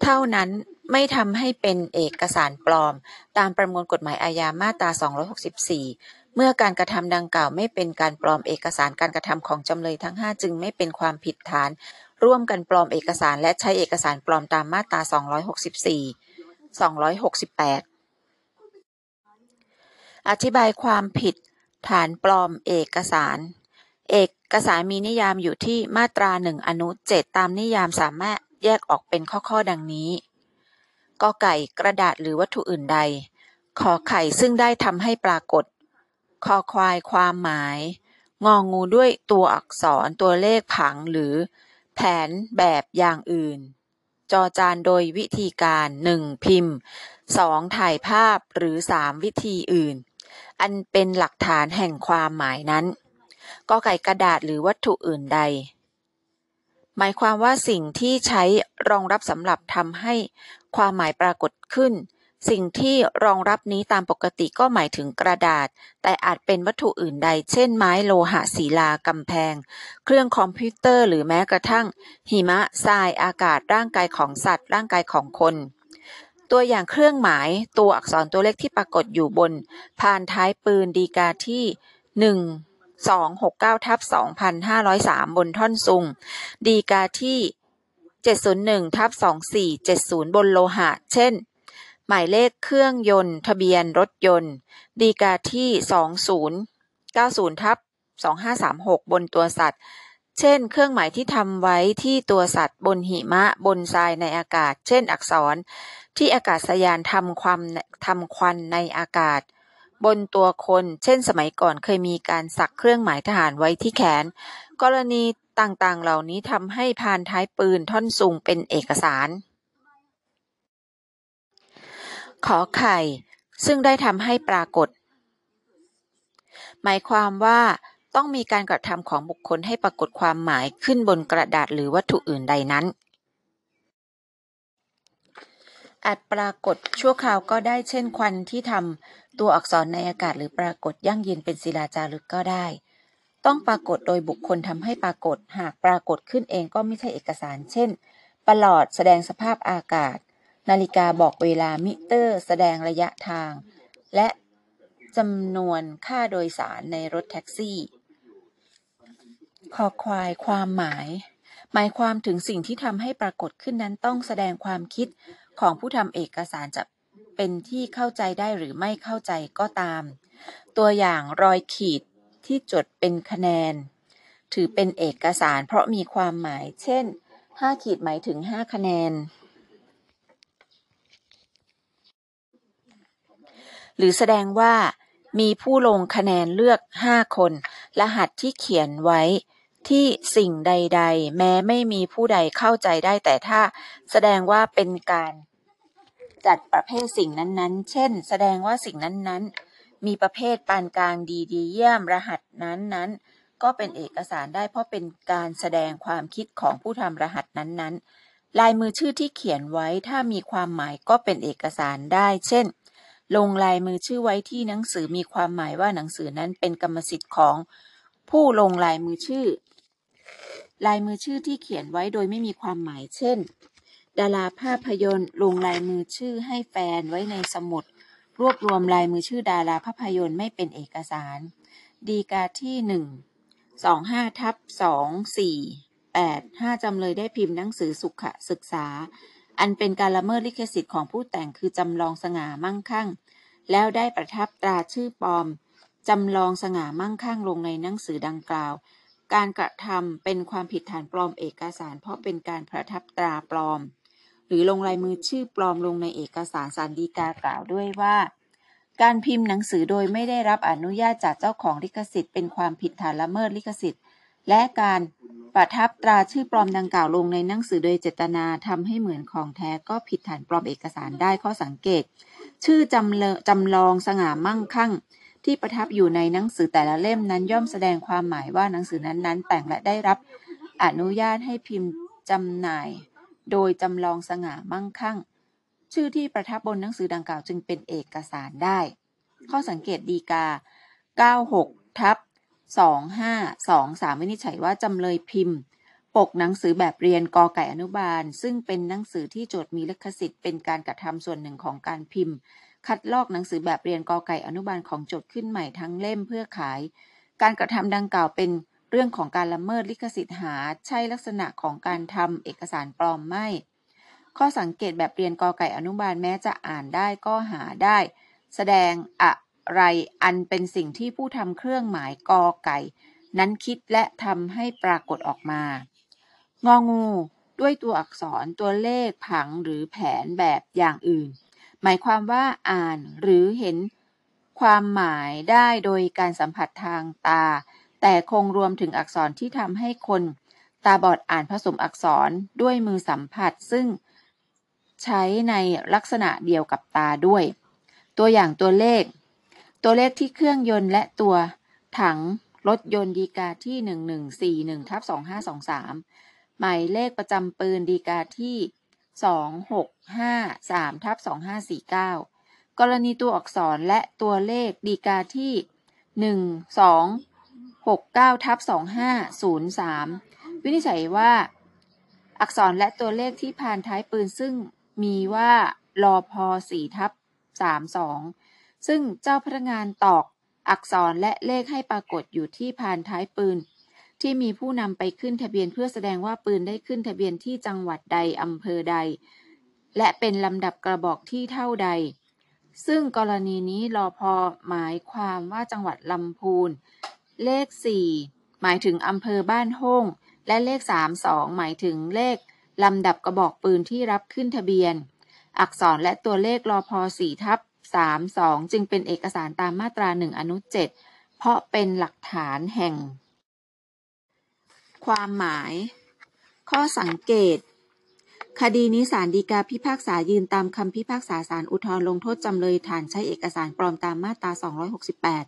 เท่านั้นไม่ทำให้เป็นเอกสารปลอมตามประมวลกฎหมายอาญามาตราสองร้อยหกสิบสี่เมื่อการกระทำดังกล่าวไม่เป็นการปลอมเอกสารการกระทำของจำเลยทั้งห้าจึงไม่เป็นความผิดฐานร่วมกันปลอมเอกสารและใช้เอกสารปลอมตามมาตราสองร้อยหกสิบสี่ สองร้อยหกสิบแปดอธิบายความผิดฐานปลอมเอกสารเอกสารมีนิยามอยู่ที่มาตราหนึ่งอนุเจ็ดตามนิยามสามารถแยกออกเป็นข้อๆดังนี้ก.ไก่กระดาษหรือวัตถุอื่นใดข.ไข่ซึ่งได้ทำให้ปรากฏคอควายความหมายงองูด้วยตัวอักษรตัวเลขผังหรือแผนแบบอย่างอื่นจอจานโดยวิธีการหนึ่งพิมพ์สองถ่ายภาพหรือสามวิธีอื่นอันเป็นหลักฐานแห่งความหมายนั้นก.ไก่กระดาษหรือวัตถุอื่นใดหมายความว่าสิ่งที่ใช้รองรับสำหรับทำให้ความหมายปรากฏขึ้นสิ่งที่รองรับนี้ตามปกติก็หมายถึงกระดาษแต่อาจเป็นวัตถุอื่นใดเช่นไม้โลหะศิลากำแพงเครื่องคอมพิวเตอร์หรือแม้กระทั่งหิมะทรายอากาศร่างกายของสัตว์ร่างกายของคนตัวอย่างเครื่องหมายตัวอักษรตัวเลขที่ปรากฏอยู่บนพานท้ายปืนฎีกาที่ หนึ่งพันสองร้อยหกสิบเก้าทับสองพันห้าร้อยสาม บนท่อนซุงฎีกาที่ เจ็ดศูนย์หนึ่งทับสองสี่เจ็ดศูนย์ บนโลหะเช่นหมายเลขเครื่องยนต์ทะเบียนรถยนต์ฎีกาที่ สองพันเก้าร้อยทับสองพันห้าร้อยสามสิบหก บนตัวสัตว์เช่นเครื่องหมายที่ทำไว้ที่ตัวสัตว์บนหิมะบนทรายในอากาศเช่นอักษรที่อากาศยานทำความทำควันในอากาศบนตัวคนเช่นสมัยก่อนเคยมีการสักเครื่องหมายทหารไว้ที่แขนกรณีต่างๆเหล่านี้ทำให้พานท้ายปืนท่อนซุงเป็นเอกสารขอไข่ซึ่งได้ทำให้ปรากฏหมายความว่าต้องมีการกระทำของบุคคลให้ปรากฏความหมายขึ้นบนกระดาษหรือวัตถุอื่นใดนั้นอาจปรากฏชั่วคราวก็ได้เช่นควันที่ทำตัวอักษรในอากาศหรือปรากฏยั่งยืนเป็นศิลาจารึกก็ได้ต้องปรากฏโดยบุคคลทำให้ปรากฏหากปรากฏขึ้นเองก็ไม่ใช่เอกสารเช่นประหลอดแสดงสภาพอากาศ นาฬิกาบอกเวลามิเตอร์แสดงระยะทางและจำนวนค่าโดยสารในรถแท็กซี่คอควายความหมายหมายความถึงสิ่งที่ทำให้ปรากฏขึ้นนั้นต้องแสดงความคิดของผู้ทำเอกสารจะเป็นที่เข้าใจได้หรือไม่เข้าใจก็ตามตัวอย่างรอยขีดที่จดเป็นคะแนนถือเป็นเอกสารเพราะมีความหมายเช่นห้าขีดหมายถึงห้าคะแนนหรือแสดงว่ามีผู้ลงคะแนนเลือกห้าคนรหัสที่เขียนไว้ที่สิ่งใดๆแม้ไม่มีผู้ใดเข้าใจได้แต่ถ้าแสดงว่าเป็นการจัดประเภทสิ่งนั้นๆเช่นแสดงว่าสิ่งนั้นๆมีประเภทปานกลางดีดีเยี่ยมรหัสนั้นๆก็เป็นเอกสารได้เพราะเป็นการแสดงความคิดของผู้ทำรหัสนั้นๆลายมือชื่อที่เขียนไว้ถ้ามีความหมายก็เป็นเอกสารได้เช่นลงลายมือชื่อไว้ที่หนังสือมีความหมายว่าหนังสือนั้นเป็นกรรมสิทธิ์ของผู้ลงลายมือชื่อลายมือชื่อที่เขียนไว้โดยไม่มีความหมายเช่นดาราภาพยนตร์ลงลายมือชื่อให้แฟนไว้ในสมุดรวบรวมลายมือชื่อดาราภาพยนตร์ไม่เป็นเอกสารฎีกาที่ หนึ่ง สองห้า ทับ สอง สี่ แปด ห้าจำเลยได้พิมพ์หนังสือสุขศึกษาอันเป็นการละเมิดลิขสิทธิ์ของผู้แต่งคือจำลองสง่ามั่งคั่งแล้วได้ประทับตราชื่อปลอมจำลองสง่ามั่งคั่งลงในหนังสือดังกล่าวการกระทำเป็นความผิดฐานปลอมเอกสารเพราะเป็นการประทับตราปลอมหรือลงลายมือชื่อปลอมลงในเอกสารศาลฎีกากล่าวด้วยว่าการพิมพ์หนังสือโดยไม่ได้รับอนุญาตจากเจ้าของลิขสิทธิ์เป็นความผิดฐานละเมิดลิขสิทธิ์และการประทับตราชื่อปลอมดังกล่าวลงในหนังสือโดยเจตนาทำให้เหมือนของแท้ก็ผิดฐานปลอมเอกสารได้ข้อสังเกตชื่อจำเลจำลองสง่ามั่งคั่งที่ประทับอยู่ในหนังสือแต่ละเล่มนั้นย่อมแสดงความหมายว่าหนังสือนั้นๆแต่งและได้รับอนุญาตให้พิมพ์จำหน่ายโดยจำลองสง่ามั่งคั่งชื่อที่ประทับบนหนังสือดังกล่าวจึงเป็นเอกสารได้ข้อสังเกตฎีกา เก้าหก ทับ สองห้า สองสาม วินิจฉัยว่าจำเลยพิมพ์ปกหนังสือแบบเรียนกอไก่อนุบาลซึ่งเป็นหนังสือที่โจทก์มีลิขสิทธิ์เป็นการกระทำส่วนหนึ่งของการพิมพ์คัดลอกหนังสือแบบเรียนกอไก่อนุบาลของโจทก์ขึ้นใหม่ทั้งเล่มเพื่อขายการกระทำดังกล่าวเป็นเรื่องของการละเมิดลิขสิทธิ์หาใช่ลักษณะของการทำเอกสารปลอมไม่ข้อสังเกตแบบเรียนกอไก่อนุบาลแม้จะอ่านได้ก็หาได้แสดงอะไรอันเป็นสิ่งที่ผู้ทำเครื่องหมายกอไก่นั้นคิดและทำให้ปรากฏออกมางองูด้วยตัวอักษรตัวเลขผังหรือแผนแบบอย่างอื่นหมายความว่าอ่านหรือเห็นความหมายได้โดยการสัมผัสทางตาแต่คงรวมถึงอักษรที่ทำให้คนตาบอดอ่านผสมอักษรด้วยมือสัมผัสซึ่งใช้ในลักษณะเดียวกับตาด้วยตัวอย่างตัวเลขตัวเลขที่เครื่องยนต์และตัวถังรถยนต์ฎีกาที่ หนึ่งหนึ่งสี่หนึ่ง ทับ สองห้าสองสาม หมายเลขประจำปืนฎีกาที่ สองหกห้าสาม ทับ สองห้าสี่เก้า กรณีตัวอักษรและตัวเลขฎีกาที่หนึ่งสองหกเก้า ทับ สองห้าศูนย์สาม วินิจฉัยว่าอักษรและตัวเลขที่พานท้ายปืนซึ่งมีว่ารพ สี่ ทับ สามสิบสอง ซึ่งเจ้าพนักงานตอกอักษรและเลขให้ปรากฏอยู่ที่พานท้ายปืนที่มีผู้นำไปขึ้นทะเบียนเพื่อแสดงว่าปืนได้ขึ้นทะเบียนที่จังหวัดใดอำเภอใดและเป็นลำดับกระบอกที่เท่าใดซึ่งกรณีนี้รพ.หมายความว่าจังหวัดลำพูนเลขสี่หมายถึงอำเภอบ้านห้องและเลขสามสิบสองหมายถึงเลขลำดับกระบอกปืนที่รับขึ้นทะเบียนอักษรและตัวเลขรพ. สี่ ทับ สามสิบสอง จึงเป็นเอกสารตามมาตราหนึ่งอนุเจ็ดเพราะเป็นหลักฐานแห่งความหมายข้อสังเกตคดีนี้ศาลฎีกาพิพากษายืนตามคำพิพากษาศาลอุทธรณ์ลงโทษจำเลยฐานใช้เอกสารปลอมตามมาตราสองร้อยหกสิบแปด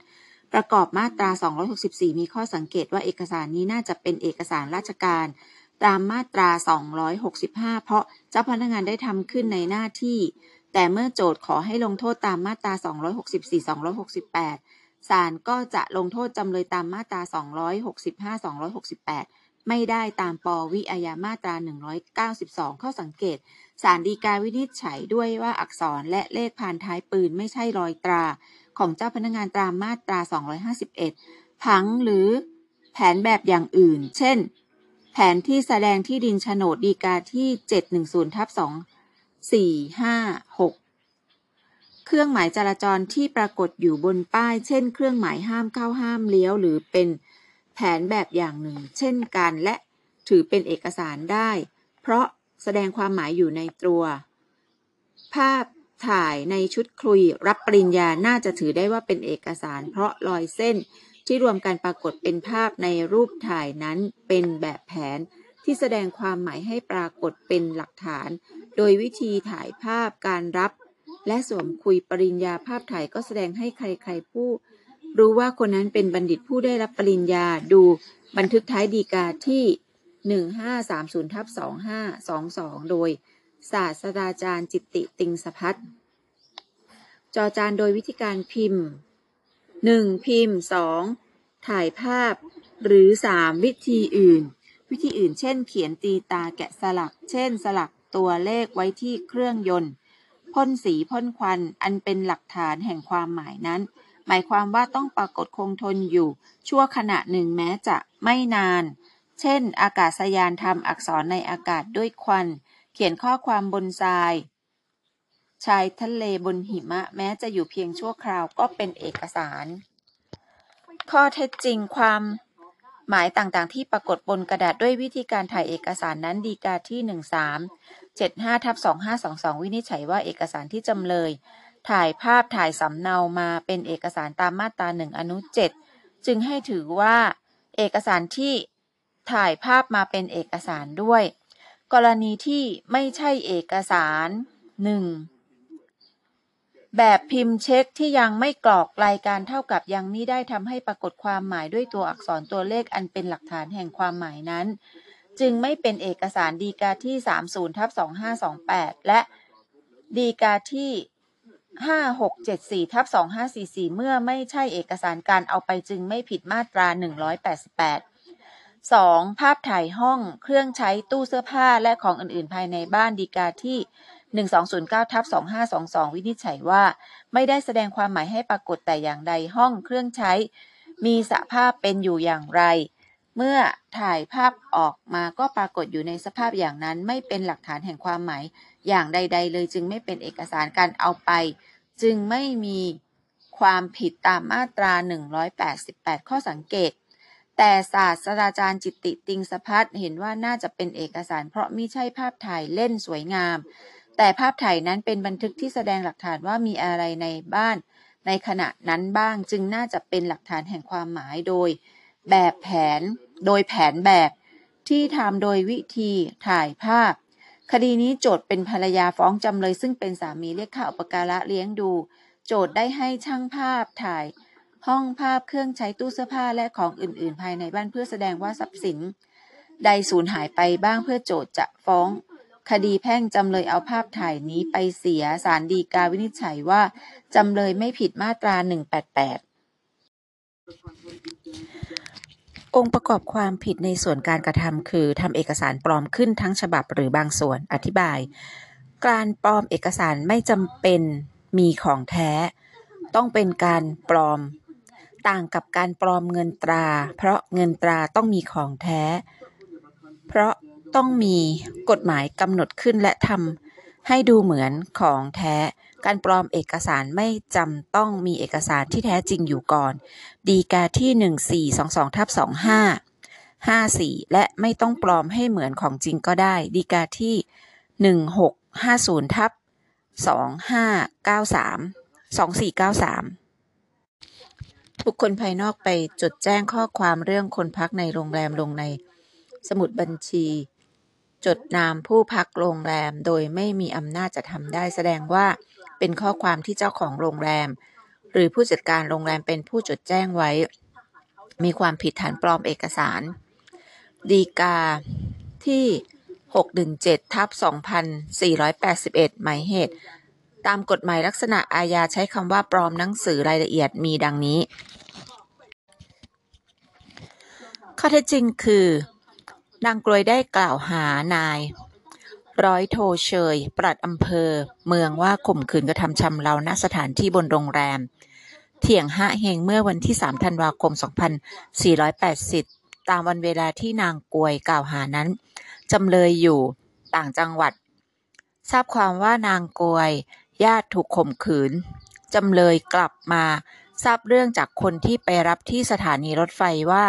ประกอบมาตราสองร้อยหกสิบสี่มีข้อสังเกตว่าเอกสารนี้น่าจะเป็นเอกสารราชการตามมาตราสองร้อยหกสิบห้าเพราะเจ้าพนักงานได้ทำขึ้นในหน้าที่แต่เมื่อโจทก์ขอให้ลงโทษตามมาตราสองร้อยหกสิบสี่ สองร้อยหกสิบแปดศาลก็จะลงโทษจำเลยตามมาตราสองร้อยหกสิบห้า สองร้อยหกสิบแปดไม่ได้ตามปวิอาญามาตราหนึ่งร้อยเก้าสิบสองข้อสังเกต ศาลฎีกาวินิจฉัยด้วยว่าอักษรและเลขพานท้ายปืนไม่ใช่รอยตราของเจ้าพนักงานตามมาตราสองร้อยห้าสิบเอ็ดผังหรือแผนแบบอย่างอื่นเช่นแผนที่แสดงที่ดินโฉนดฎีกาที่ เจ็ดหนึ่งศูนย์ทับสองสี่ห้าหก เครื่องหมายจราจรที่ปรากฏอยู่บนป้ายเช่นเครื่องหมายห้ามเข้าห้ามเลี้ยวหรือเป็นแผนแบบอย่างหนึ่งเช่นกันและถือเป็นเอกสารได้เพราะแสดงความหมายอยู่ในตัวภาพถ่ายในชุดคลุยรับปริญญาน่าจะถือได้ว่าเป็นเอกสารเพราะรอยเส้นที่รวมกันปรากฏเป็นภาพในรูปถ่ายนั้นเป็นแบบแผนที่แสดงความหมายให้ปรากฏเป็นหลักฐานโดยวิธีถ่ายภาพการรับและสวมคลุยปริญญาภาพถ่ายก็แสดงให้ใครๆผู้รู้ว่าคนนั้นเป็นบัณฑิตผู้ได้รับปริญญาดูบันทึกท้ายฎีกาที่หนึ่งห้าสามศูนย์ทับสองห้าสองสองโดยศาสตราจารย์จิตติติงสภัทรจอจานโดยวิธีการพิมพ์หนึ่งพิมพ์สองถ่ายภาพหรือสามวิธีอื่นวิธีอื่นเช่นเขียนตีตาแกะสลักเช่นสลักตัวเลขไว้ที่เครื่องยนต์พ่นสีพ่นควันอันเป็นหลักฐานแห่งความหมายนั้นหมายความว่าต้องปรากฏคงทนอยู่ชั่วขณะหนึ่งแม้จะไม่นานเช่นอากาศยานทำอักษรในอากาศด้วยควันเขียนข้อความบนทรายชายทะเลบนหิมะแม้จะอยู่เพียงชั่วคราวก็เป็นเอกสารข้อเท็จจริงความหมายต่างๆที่ปรากฏบนกระดาษด้วยวิธีการถ่ายเอกสารนั้นฎีกาที่ หนึ่งสามเจ็ดห้าทับสองห้าสองสอง วินิจฉัยว่าเอกสารที่จำเลยถ่ายภาพถ่ายสำเนามาเป็นเอกสารตามมาตราหนึ่งอนุเจ็ดจึงให้ถือว่าเอกสารที่ถ่ายภาพมาเป็นเอกสารด้วยกรณีที่ไม่ใช่เอกสารหนึ่งแบบพิมพ์เช็คที่ยังไม่กรอกรายการเท่ากับยังมิได้ทำให้ปรากฏความหมายด้วยตัวอักษรตัวเลขอันเป็นหลักฐานแห่งความหมายนั้นจึงไม่เป็นเอกสารฎีกาที่ สามศูนย์ทับสองห้าสองแปด และฎีกาที่ ห้าหกเจ็ดสี่ทับสองห้าสี่สี่ เมื่อไม่ใช่เอกสารการเอาไปจึงไม่ผิดมาตราหนึ่งร้อยแปดสิบแปดสองภาพถ่ายห้องเครื่องใช้ตู้เสื้อผ้าและของอื่นๆภายในบ้านฎีกาที่ หนึ่งสองศูนย์เก้าทับสองห้าสองสอง วินิจฉัยว่าไม่ได้แสดงความหมายให้ปรากฏแต่อย่างใดห้องเครื่องใช้มีสภาพเป็นอยู่อย่างไรเมื่อถ่ายภาพออกมาก็ปรากฏอยู่ในสภาพอย่างนั้นไม่เป็นหลักฐานแห่งความหมายอย่างใดๆเลยจึงไม่เป็นเอกสารการเอาไปจึงไม่มีความผิดตามมาตราหนึ่งร้อยแปดสิบแปดข้อสังเกตแต่ศาสตราจารย์จิตติติงสภัทรเห็นว่าน่าจะเป็นเอกสารเพราะมิใช่ภาพถ่ายเล่นสวยงามแต่ภาพถ่ายนั้นเป็นบันทึกที่แสดงหลักฐานว่ามีอะไรในบ้านในขณะนั้นบ้างจึงน่าจะเป็นหลักฐานแห่งความหมายโดยแบบแผนโดยแผนแบบที่ทำโดยวิธีถ่ายภาพคดีนี้โจทก์เป็นภรรยาฟ้องจำเลยซึ่งเป็นสามีเรียกค่าอุปการะเลี้ยงดูโจทก์ได้ให้ช่างภาพถ่ายห้องภาพเครื่องใช้ตู้เสื้อผ้าและของอื่นๆภายในบ้านเพื่อแสดงว่าทรัพย์สินใดสูญหายไปบ้างเพื่อโจทก์จะฟ้องคดีแพ่งจำเลยเอาภาพถ่ายนี้ไปเสียศาลฎีกาวินิจฉัยว่าจำเลยไม่ผิดมาตราหนึ่งแปดแปดองค์ประกอบความผิดในส่วนการกระทำคือทำเอกสารปลอมขึ้นทั้งฉบับหรือบางส่วนอธิบายการปลอมเอกสารไม่จำเป็นมีของแท้ต้องเป็นการปลอมต่างกับการปลอมเงินตราเพราะเงินตราต้องมีของแท้เพราะต้องมีกฎหมายกำหนดขึ้นและทำให้ดูเหมือนของแท้การปลอมเอกสารไม่จำต้องมีเอกสารที่แท้จริงอยู่ก่อนฎีกาที่ หนึ่งสี่สองสองทับสองห้าห้าสี่ และไม่ต้องปลอมให้เหมือนของจริงก็ได้ฎีกาที่ หนึ่งหกห้าศูนย์ทับสองห้าเก้าสาม สองสี่เก้าสามบุคคลภายนอกไปจดแจ้งข้อความเรื่องคนพักในโรงแรมลงในสมุดบัญชีจดนามผู้พักโรงแรมโดยไม่มีอำนาจจะทำได้แสดงว่าเป็นข้อความที่เจ้าของโรงแรมหรือผู้จัดการโรงแรมเป็นผู้จดแจ้งไว้มีความผิดฐานปลอมเอกสารฎีกาที่ หกหนึ่งเจ็ดทับสองสี่แปดหนึ่ง หมายเหตุตามกฎหมายลักษณะอาญาใช้คำว่าปลอมหนังสือรายละเอียดมีดังนี้ข้อเท็จจริงคือนางกลวยได้กล่าวหานาย ร้อยโทเชยปลัดอำเภอเมืองว่าข่มขืนกระทำชำเราณสถานที่บนโรงแรมเถียงฮะเฮงเมื่อวันที่สามธันวาคมสองพันสี่ร้อยแปดสิบตามวันเวลาที่นางกวยกล่าวหานั้นจำเลยอยู่ต่างจังหวัดทราบความว่านางกวยญาติถูกข่มขืนจำเลยกลับมาทราบเรื่องจากคนที่ไปรับที่สถานีรถไฟว่า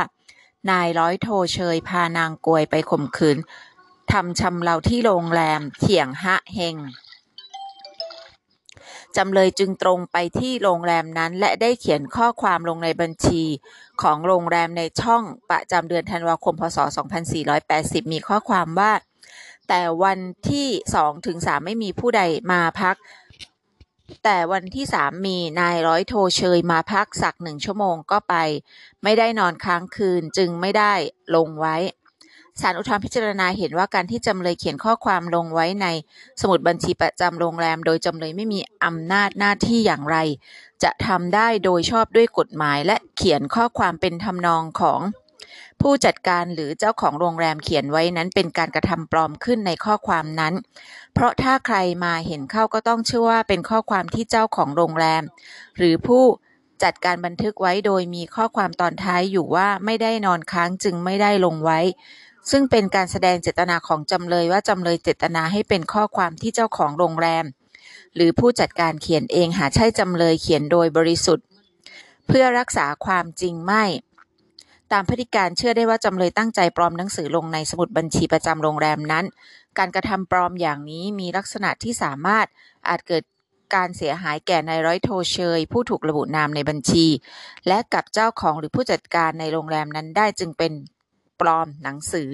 นายร้อยโทเชยพานางกวยไปข่มขืนทำชำเราที่โรงแรมเถียงฮะเฮงจำเลยจึงตรงไปที่โรงแรมนั้นและได้เขียนข้อความลงในบัญชีของโรงแรมในช่องประจำเดือนธันวาคมพ.ศ. สองพันสี่ร้อยแปดสิบมีข้อความว่าแต่วันที่ สองถึงสาม ไม่มีผู้ใดมาพักแต่วันที่สามมีนายร้อยโทเชยมาพักสักหนึ่งชั่วโมงก็ไปไม่ได้นอนค้างคืนจึงไม่ได้ลงไว้ศาลอุทธรณ์พิจารณาเห็นว่าการที่จำเลยเขียนข้อความลงไว้ในสมุดบัญชีประจำโรงแรมโดยจำเลยไม่มีอำนาจหน้าที่อย่างไรจะทำได้โดยชอบด้วยกฎหมายและเขียนข้อความเป็นทำนองของผู้จัดการหรือเจ้าของโรงแรมเขียนไว้นั้นเป็นการกระทำปลอมขึ้นในข้อความนั้นเพราะถ้าใครมาเห็นเข้าก็ต้องเชื่อว่าเป็นข้อความที่เจ้าของโรงแรมหรือผู้จัดการบันทึกไว้โดยมีข้อความตอนท้ายอยู่ว่าไม่ได้นอนค้างจึงไม่ได้ลงไว้ซึ่งเป็นการแสดงเจตนาของจำเลยว่าจำเลยเจตนาให้เป็นข้อความที่เจ้าของโรงแรมหรือผู้จัดการเขียนเองหาใช่จำเลยเขียนโดยบริสุทธิ์เพื่อรักษาความจริงไม่ตามพฤติการเชื่อได้ว่าจำเลยตั้งใจปลอมหนังสือลงในสมุดบัญชีประจำโรงแรมนั้นการกระทำปลอมอย่างนี้มีลักษณะที่สามารถอาจเกิดการเสียหายแก่นายร้อยโทเชยผู้ถูกระบุนามในบัญชีและกับเจ้าของหรือผู้จัดการในโรงแรมนั้นได้จึงเป็นปลอมหนังสือ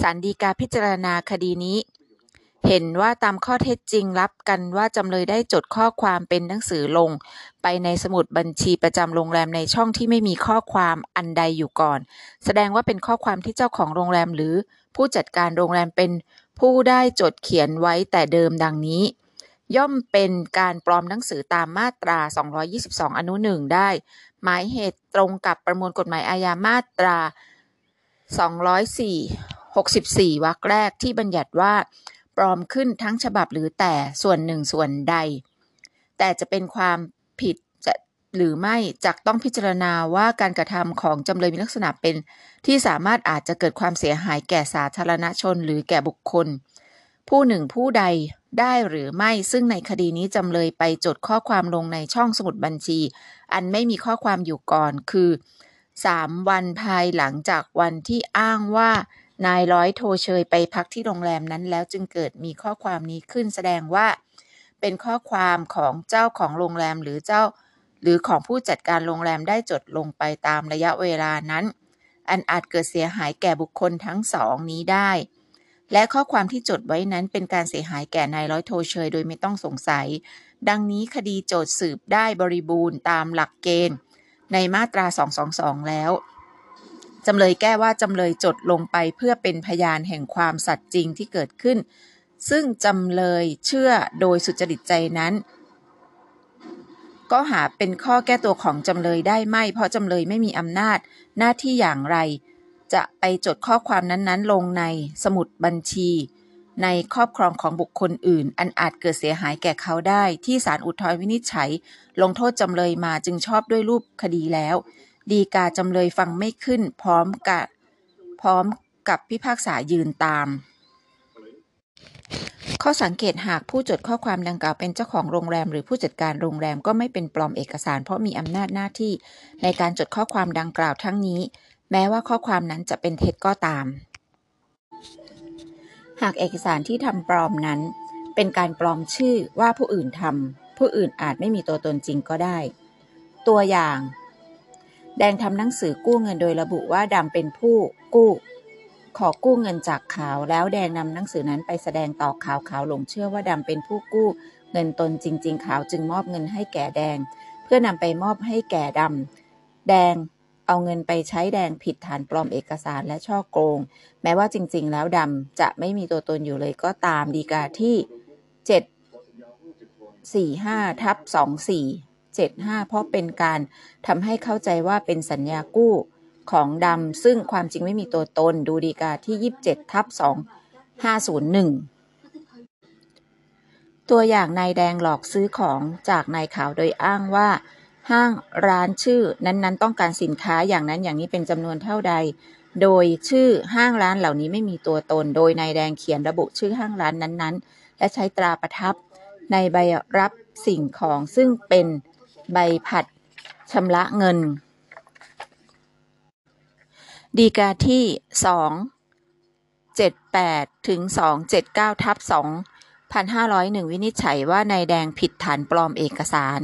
ศาลฎีกาพิจารณาคดีนี้เห็นว่าตามข้อเท็จจริงรับกันว่าจำเลยได้จดข้อความเป็นหนังสือลงไปในสมุดบัญชีประจำโรงแรมในช่องที่ไม่มีข้อความอันใดอยู่ก่อนแสดงว่าเป็นข้อความที่เจ้าของโรงแรมหรือผู้จัดการโรงแรมเป็นผู้ได้จดเขียนไว้แต่เดิมดังนี้ย่อมเป็นการปลอมหนังสือตามมาตราสองร้อยยี่สิบสองอนุหนึ่งได้หมายเหตุตรงกับประมวลกฎหมายอาญามาตราสองร้อยสี่ หกสิบสี่วรรคแรกที่บัญญัติว่าปลอมขึ้นทั้งฉบับหรือแต่ส่วนหนึ่งส่วนใดแต่จะเป็นความผิดจะหรือไม่จักต้องพิจารณาว่าการกระทำของจำเลยมีลักษณะเป็นที่สามารถอาจจะเกิดความเสียหายแก่สาธารณชนหรือแก่บุคคลผู้หนึ่งผู้ใดได้หรือไม่ซึ่งในคดีนี้จำเลยไปจดข้อความลงในช่องสมุดบัญชีอันไม่มีข้อความอยู่ก่อนคือสามวันภายหลังจากวันที่อ้างว่านายร้อยโทเชยไปพักที่โรงแรมนั้นแล้วจึงเกิดมีข้อความนี้ขึ้นแสดงว่าเป็นข้อความของเจ้าของโรงแรมหรือเจ้าหรือของผู้จัดการโรงแรมได้จดลงไปตามระยะเวลานั้นอันอาจเกิดเสียหายแก่บุคคลทั้งสองนี้ได้และข้อความที่จดไว้นั้นเป็นการเสียหายแก่นายร้อยโทเชยโดยไม่ต้องสงสัยดังนี้คดีโจทย์สืบได้บริบูรณ์ตามหลักเกณฑ์ในมาตราสองร้อยยี่สิบสองแล้วจำเลยแก้ว่าจำเลยจดลงไปเพื่อเป็นพยานแห่งความสัตย์จริงที่เกิดขึ้นซึ่งจำเลยเชื่อโดยสุจริตใจนั้นก็หาเป็นข้อแก้ตัวของจำเลยได้ไม่เพราะจำเลยไม่มีอำนาจหน้าที่อย่างไรจะไปจดข้อความนั้นๆลงในสมุดบัญชีในครอบครองของบุคคลอื่นอันอาจเกิดเสียหายแก่เขาได้ที่ศาลอุทธรณ์วินิจฉัยลงโทษจำเลยมาจึงชอบด้วยรูปคดีแล้วฎีกาจำเลยฟังไม่ขึ้นพร้อมกับพร้อมกับพิพากษายืนตามข้อสังเกตหากผู้จดข้อความดังกล่าวเป็นเจ้าของโรงแรมหรือผู้จัดการโรงแรมก็ไม่เป็นปลอมเอกสารเพราะมีอำนาจหน้าที่ในการจดข้อความดังกล่าวทั้งนี้แม้ว่าข้อความนั้นจะเป็นเท็จก็ตามหากเอกสารที่ทำปลอมนั้นเป็นการปลอมชื่อว่าผู้อื่นทำผู้อื่นอาจไม่มีตัวตนจริงก็ได้ตัวอย่างแดงทำหนังสือกู้เงินโดยระบุว่าดำเป็นผู้กู้ขอกู้เงินจากขาวแล้วแดงนำหนังสือนั้นไปแสดงต่อขาวขาวหลงเชื่อว่าดำเป็นผู้กู้เงินตนจริงๆขาวจึงมอบเงินให้แก่แดงเพื่อนำไปมอบให้แก่ดำแดงเอาเงินไปใช้แดงผิดฐานปลอมเอกสารและฉ้อโกงแม้ว่าจริงๆแล้วดำจะไม่มีตัวตนอยู่เลยก็ตามฎีกาที่ เจ็ดร้อยสี่สิบห้า ทับ สองพันสี่ร้อยเจ็ดสิบห้า เพราะเป็นการทำให้เข้าใจว่าเป็นสัญญากู้ของดำซึ่งความจริงไม่มีตัวตนดูฎีกาที่ ยี่สิบเจ็ด ทับ สองพันห้าร้อยหนึ่ง ตัวอย่างนายแดงหลอกซื้อของจากนายขาวโดยอ้างว่าห้างร้านชื่อนั้นๆต้องการสินค้าอย่างนั้นอย่างนี้เป็นจำนวนเท่าใดโดยชื่อห้างร้านเหล่านี้ไม่มีตัวตนโดยนายแดงเขียนระบุชื่อห้างร้านนั้นๆและใช้ตราประทับในใบรับสิ่งของซึ่งเป็นใบผัดชำระเงินฎีกาที่ สองเจ็ดแปดถึงสองเจ็ดเก้าทับสองพันห้าร้อยเอ็ด วินิจฉัยว่านายแดงผิดฐานปลอมเอกสาร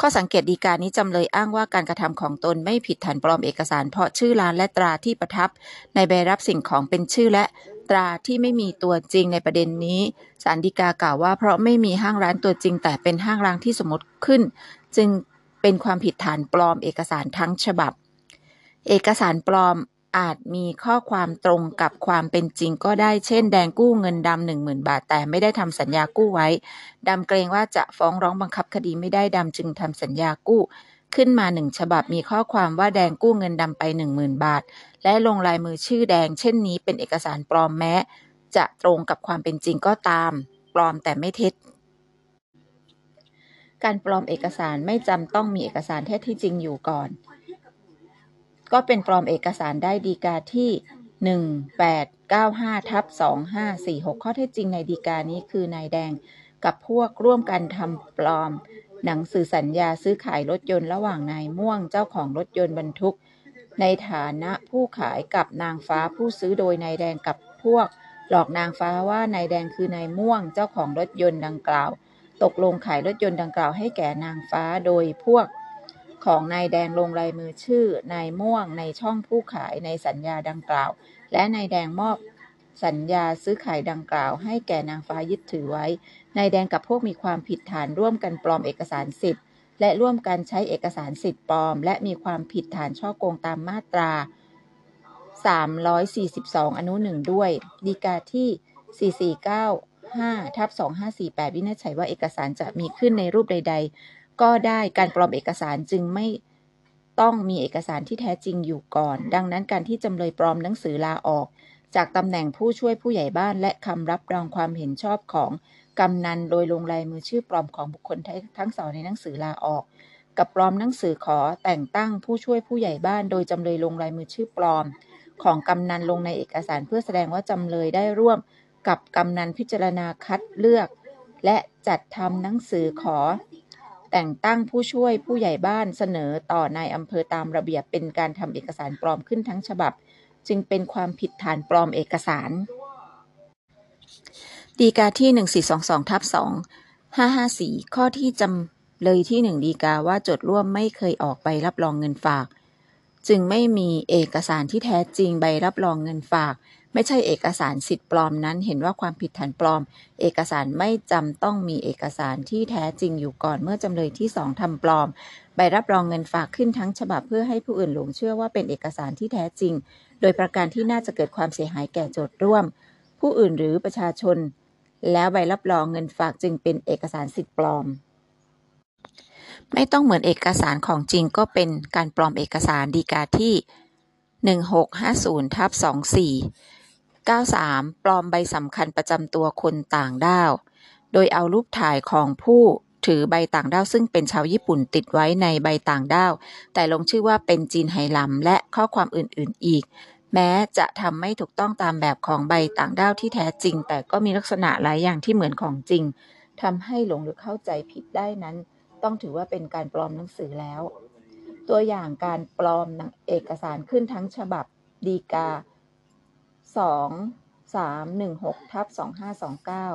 ข้อสังเกตฎีกานี้จำเลยอ้างว่าการกระทำของตนไม่ผิดฐานปลอมเอกสารเพราะชื่อร้านและตราที่ประทับในใบรับสิ่งของเป็นชื่อและตราที่ไม่มีตัวจริงในประเด็นนี้ศาลฎีกากล่าวว่าเพราะไม่มีห้างร้านตัวจริงแต่เป็นห้างร้างที่สมมติขึ้นจึงเป็นความผิดฐานปลอมเอกสารทั้งฉบับเอกสารปลอมอาจมีข้อความตรงกับความเป็นจริงก็ได้เช่นแดงกู้เงินดำหนึ่งหมื่นบาทแต่ไม่ได้ทำสัญญากู้ไว้ดำเกรงว่าจะฟ้องร้องบังคับคดีไม่ได้ดำจึงทำสัญญากู้ขึ้นมาหนึ่งฉบับมีข้อความว่าแดงกู้เงินดำไปหนึ่งหมื่นบาทและลงลายมือชื่อแดงเช่นนี้เป็นเอกสารปลอมแม้จะตรงกับความเป็นจริงก็ตามปลอมแต่ไม่เท็จการปลอมเอกสารไม่จำต้องมีเอกสารเท็จที่จริงอยู่ก่อนก็เป็นปลอมเอกสารได้ฎีกาที่ หนึ่งแปดเก้าห้าทับสองห้าสี่หก ข้อเท็จจริงในฎีกานี้คือนายแดงกับพวกร่วมกันทำปลอมหนังสือสัญญาซื้อขายรถยนต์ระหว่างนายม่วงเจ้าของรถยนต์บรรทุกในฐานะผู้ขายกับนางฟ้าผู้ซื้อโดยนายแดงกับพวกหลอกนางฟ้าว่านายแดงคือนายม่วงเจ้าของรถยนต์ดังกล่าวตกลงขายรถยนต์ดังกล่าวให้แก่นางฟ้าโดยพวกของนายแดงลงลายมือชื่อนายม่วงในช่องผู้ขายในสัญญาดังกล่าวและนายแดงมอบสัญญาซื้อขายดังกล่าวให้แก่นางฟ้ายึดถือไว้นายแดงกับพวกมีความผิดฐานร่วมกันปลอมเอกสารสิทธิ์และร่วมกันใช้เอกสารสิทธิ์ปลอมและมีความผิดฐานช่อโกงตามมาตราสามร้อยสี่สิบสองอนุหนึ่งด้วยฎีกาที่ สี่สี่เก้าห้าทับสองห้าสี่แปด วินิจฉัยว่าเอกสารจะมีขึ้นในรูปใดๆก็ได้การปลอมเอกสารจึงไม่ต้องมีเอกสารที่แท้จริงอยู่ก่อนดังนั้นการที่จำเลยปลอมหนังสือลาออกจากตำแหน่งผู้ช่วยผู้ใหญ่บ้านและคำรับรองความเห็นชอบของกำนันโดยลงลายมือชื่อปลอมของบุคคลทั้งสองในหนังสือลาออกกับปลอมหนังสือขอแต่งตั้งผู้ช่วยผู้ใหญ่บ้านโดยจำเลยลงลายมือชื่อปลอมของกำนันลงในเอกสารเพื่อแสดงว่าจำเลยได้ร่วมกับกำนันพิจารณาคัดเลือกและจัดทำหนังสือขอแต่งตั้งผู้ช่วยผู้ใหญ่บ้านเสนอต่อนายอำเภอตามระเบียบเป็นการทำเอกสารปลอมขึ้นทั้งฉบับจึงเป็นความผิดฐานปลอมเอกสารฎีกาที่ หนึ่งสี่สองสองทับสองห้าห้าสี่ ข้อที่จำเลยที่หนึ่งฎีกาว่าโจทย์ร่วมไม่เคยออกใบรับรองเงินฝากจึงไม่มีเอกสารที่แท้จริงใบรับรองเงินฝากไม่ใช่เอกสารสิทธิ์ปลอมนั้นเห็นว่าความผิดฐานปลอมเอกสารไม่จำต้องมีเอกสารที่แท้จริงอยู่ก่อนเมื่อจำเลยที่สองทำปลอมใบรับรองเงินฝากขึ้นทั้งฉบับเพื่อให้ผู้อื่นหลงเชื่อว่าเป็นเอกสารที่แท้จริงโดยประการที่น่าจะเกิดความเสียหายแก่โจทย์ร่วมผู้อื่นหรือประชาชนแล้วใบรับรองเงินฝากจึงเป็นเอกสารสิทธิ์ปลอมไม่ต้องเหมือนเอกสารของจริงก็เป็นการปลอมเอกสารฎีกาที่ หนึ่งหกห้าศูนย์ทับสองสี่เก้าสาม ปลอมใบสำคัญประจำตัวคนต่างด้าวโดยเอารูปถ่ายของผู้ถือใบต่างด้าวซึ่งเป็นชาวญี่ปุ่นติดไว้ในใบต่างด้าวแต่ลงชื่อว่าเป็นจีนไหหลำและข้อความอื่นๆอีกแม้จะทำไม่ถูกต้องตามแบบของใบต่างด้าวที่แท้จริงแต่ก็มีลักษณะหลายอย่างที่เหมือนของจริงทำให้หลงหรือเข้าใจผิดได้นั้นต้องถือว่าเป็นการปลอมหนังสือแล้วตัวอย่างการปลอมเอกสารขึ้นทั้งฉบับฎีกา สองสามหนึ่งหกทับสองห้าสองเก้า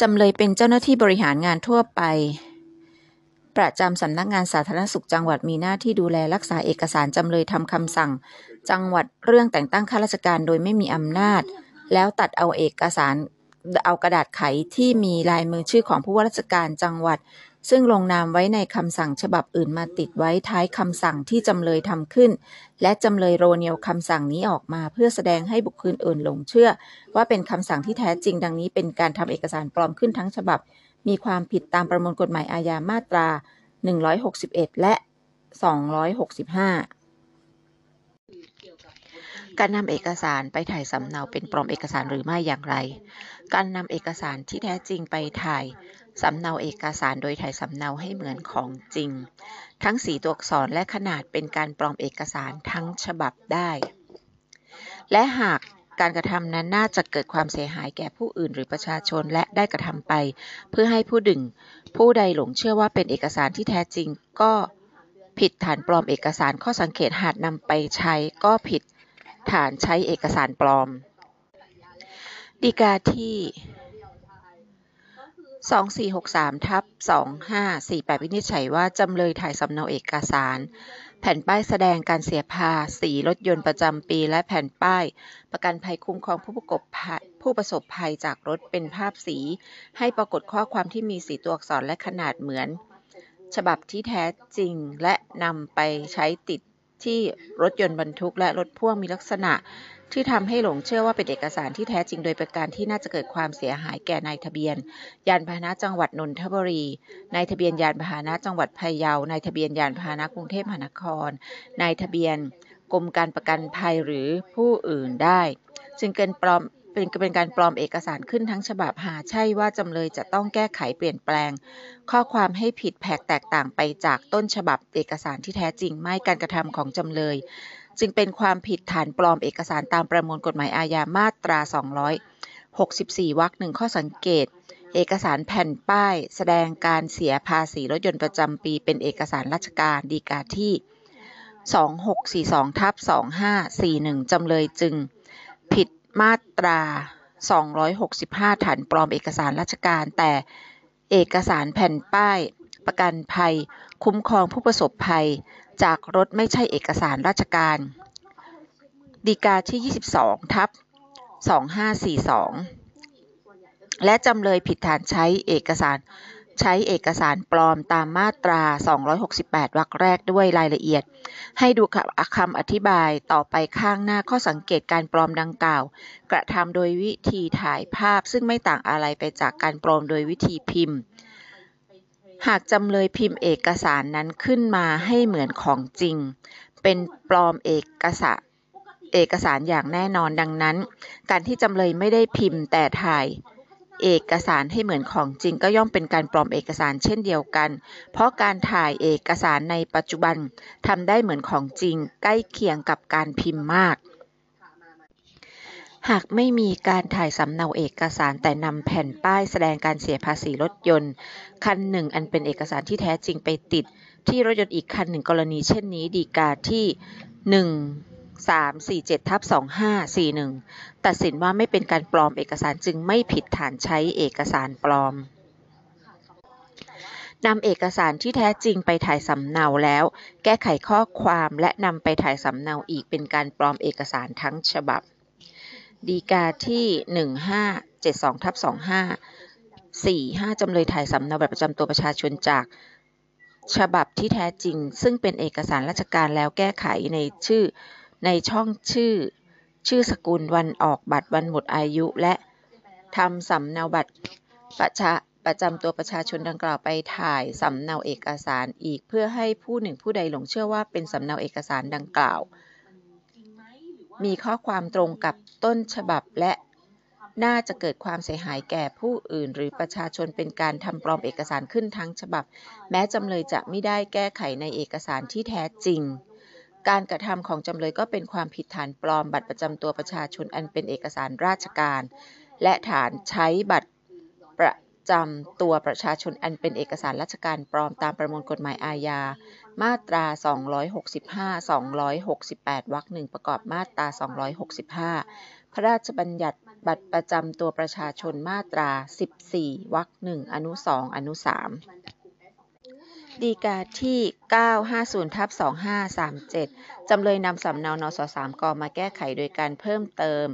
จำเลยเป็นเจ้าหน้าที่บริหารงานทั่วไปประจำสำนักงานสาธารณสุขจังหวัดมีหน้าที่ดูแลรักษาเอกสารจำเลยทำคำสั่งจังหวัดเรื่องแต่งตั้งข้าราชการโดยไม่มีอำนาจแล้วตัดเอาเอกสารเอากระดาษไขที่มีลายมือชื่อของผู้ว่าราชการจังหวัดซึ่งลงนามไว้ในคำสั่งฉบับอื่นมาติดไว้ท้ายคำสั่งที่จำเลยทำขึ้นและจำเลยโรเนียวคำสั่งนี้ออกมาเพื่อแสดงให้บุคคลอื่นหลงเชื่อว่าเป็นคำสั่งที่แท้จริงดังนี้เป็นการทำเอกสารปลอมขึ้นทั้งฉบับมีความผิดตามประมวลกฎหมายอาญามาตราหนึ่งหกหนึ่งและสองหกห้า การนำเอกสารไปถ่ายสำเนาเป็นปลอมเอกสารหรือไม่อย่างไรการนำเอกสารที่แท้จริงไปถ่ายสำเนาเอกสารโดยถ่ายสำเนาให้เหมือนของจริงทั้งสี่ตัวอักษรและขนาดเป็นการปลอมเอกสารทั้งฉบับได้และหากการกระทำนั้นน่าจะเกิดความเสียหายแก่ผู้อื่นหรือประชาชนและได้กระทำไปเพื่อให้ผู้ดึงผู้ใดหลงเชื่อว่าเป็นเอกสารที่แท้จริงก็ผิดฐานปลอมเอกสารข้อสังเกตหากนำไปใช้ก็ผิดฐานใช้เอกสารปลอมฎีกาที่ สองพันสี่ร้อยหกสิบสาม ทับ สองพันห้าร้อยสี่สิบแปด วินิจฉัยว่าจำเลยถ่ายสำเนาเอกสารแผ่นป้ายแสดงการเสียภาษีรถยนต์ประจำปีและแผ่นป้ายประกันภัยคุ้มครองผู้ประกอบผู้ประสบภัยจากรถเป็นภาพสีให้ปรากฏข้อความที่มีสีตัวอักษรและขนาดเหมือนฉบับที่แท้จริงและนำไปใช้ติดที่รถยนต์บรรทุกและรถพ่วงมีลักษณะที่ทำให้หลงเชื่อว่าเป็นเอกสารที่แท้จริงโดยประการที่น่าจะเกิดความเสียหายแก่นายทะเบียนยานพาหนะจังหวัดนนทบุรีนายทะเบียนยานพาหนะจังหวัดพะเยานายทะเบียนยานพาหนะกรุงเทพมหานครนายทะเบียนกรมการประกันภัยหรือผู้อื่นได้จึงเป็นปลอมเป็นเป็นการปลอมเอกสารขึ้นทั้งฉบับหาใช่ว่าจำเลยจะต้องแก้ไขเปลี่ยนแปลงข้อความให้ผิดแผกแตกต่างไปจากต้นฉบับเอกสารที่แท้จริงไม่การกระทำของจำเลยจึงเป็นความผิดฐานปลอมเอกสารตามประมวลกฎหมายอาญามาตราสองร้อยหกสิบสี่วรรคหนึ่งข้อสังเกตเอกสารแผ่นป้ายแสดงการเสียภาษีรถยนต์ประจำปีเป็นเอกสารราชการฎีกาที่ สองพันหกร้อยสี่สิบสอง ทับ สองพันห้าร้อยสี่สิบเอ็ด จำเลยจึงผิดมาตราสองร้อยหกสิบห้าฐานปลอมเอกสารราชการแต่เอกสารแผ่นป้ายประกันภัยคุ้มครองผู้ประสบภัยจากรถไม่ใช่เอกสารราชการฎีกาที่ ยี่สิบสอง ทับ สองพันห้าร้อยสี่สิบสอง และจำเลยผิดฐานใช้เอกสารใช้เอกสารปลอมตามมาตราสองร้อยหกสิบแปดวรรคแรกด้วยรายละเอียดให้ดูคำอธิบายต่อไปข้างหน้าข้อสังเกตการปลอมดังกล่าวกระทำโดยวิธีถ่ายภาพซึ่งไม่ต่างอะไรไปจากการปลอมโดยวิธีพิมพ์หากจำเลยพิมพ์เอกสารนั้นขึ้นมาให้เหมือนของจริงเป็นปลอมเอกสารเอกสารอย่างแน่นอนดังนั้นการที่จำเลยไม่ได้พิมพ์แต่ถ่ายเอกสารให้เหมือนของจริงก็ย่อมเป็นการปลอมเอกสารเช่นเดียวกันเพราะการถ่ายเอกสารในปัจจุบันทำได้เหมือนของจริงใกล้เคียงกับการพิมพ์มากหากไม่มีการถ่ายสำเนาเอกสารแต่นำแผ่นป้ายแสดงการเสียภาษีรถยนต์คันหนึ่งอันเป็นเอกสารที่แท้จริงไปติดที่รถยนต์อีกคันหนึ่งกรณีเช่นนี้ฎีกาที่ หนึ่งพันสามร้อยสี่สิบเจ็ด ทับ สองพันห้าร้อยสี่สิบเอ็ด ตัดสินว่าไม่เป็นการปลอมเอกสารจึงไม่ผิดฐานใช้เอกสารปลอมนำเอกสารที่แท้จริงไปถ่ายสำเนาแล้วแก้ไขข้อความและนำไปถ่ายสำเนาอีกเป็นการปลอมเอกสารทั้งฉบับฎีกาที่ หนึ่งพันห้าร้อยเจ็ดสิบสอง ทับ สองพันห้าร้อยสี่สิบห้า จำเลยถ่ายสำเนาบัตรประจำตัวประชาชนจากฉบับที่แท้จริงซึ่งเป็นเอกสารราชการแล้วแก้ไขในชื่อในช่องชื่อชื่อสกุลวันออกบัตรวันหมดอายุและทำสำเนาบัตรประชาประจำตัวประชาชนดังกล่าวไปถ่ายสำเนาเอกสารอีกเพื่อให้ผู้หนึ่งผู้ใดหลงเชื่อว่าเป็นสำเนาเอกสารดังกล่าวมีข้อความตรงกับต้นฉบับและน่าจะเกิดความเสียหายแก่ผู้อื่นหรือประชาชนเป็นการทำปลอมเอกสารขึ้นทั้งฉบับแม้จำเลยจะไม่ได้แก้ไขในเอกสารที่แท้จริงการกระทำของจำเลยก็เป็นความผิดฐานปลอมบัตรประจำตัวประชาชนอันเป็นเอกสารราชการและฐานใช้บัตรประจำตัวประชาชนอันเป็นเอกสารราชการปลอมตามประมวลกฎหมายอาญามาตราสองร้อยหกสิบห้า สองร้อยหกสิบแปด วรรคหนึ่งประกอบมาตราสองร้อยหกสิบห้าพระราชบัญญัติบัตรประจำตัวประชาชนมาตราสิบสี่วรรคหนึ่งอนุสองอนุสามฎีกาที่ เก้าร้อยห้าสิบ ทับ สองพันห้าร้อยสามสิบเจ็ด จำเลยนำสำเนานสสามกมาแก้ไขโดยการเพิ่มเติม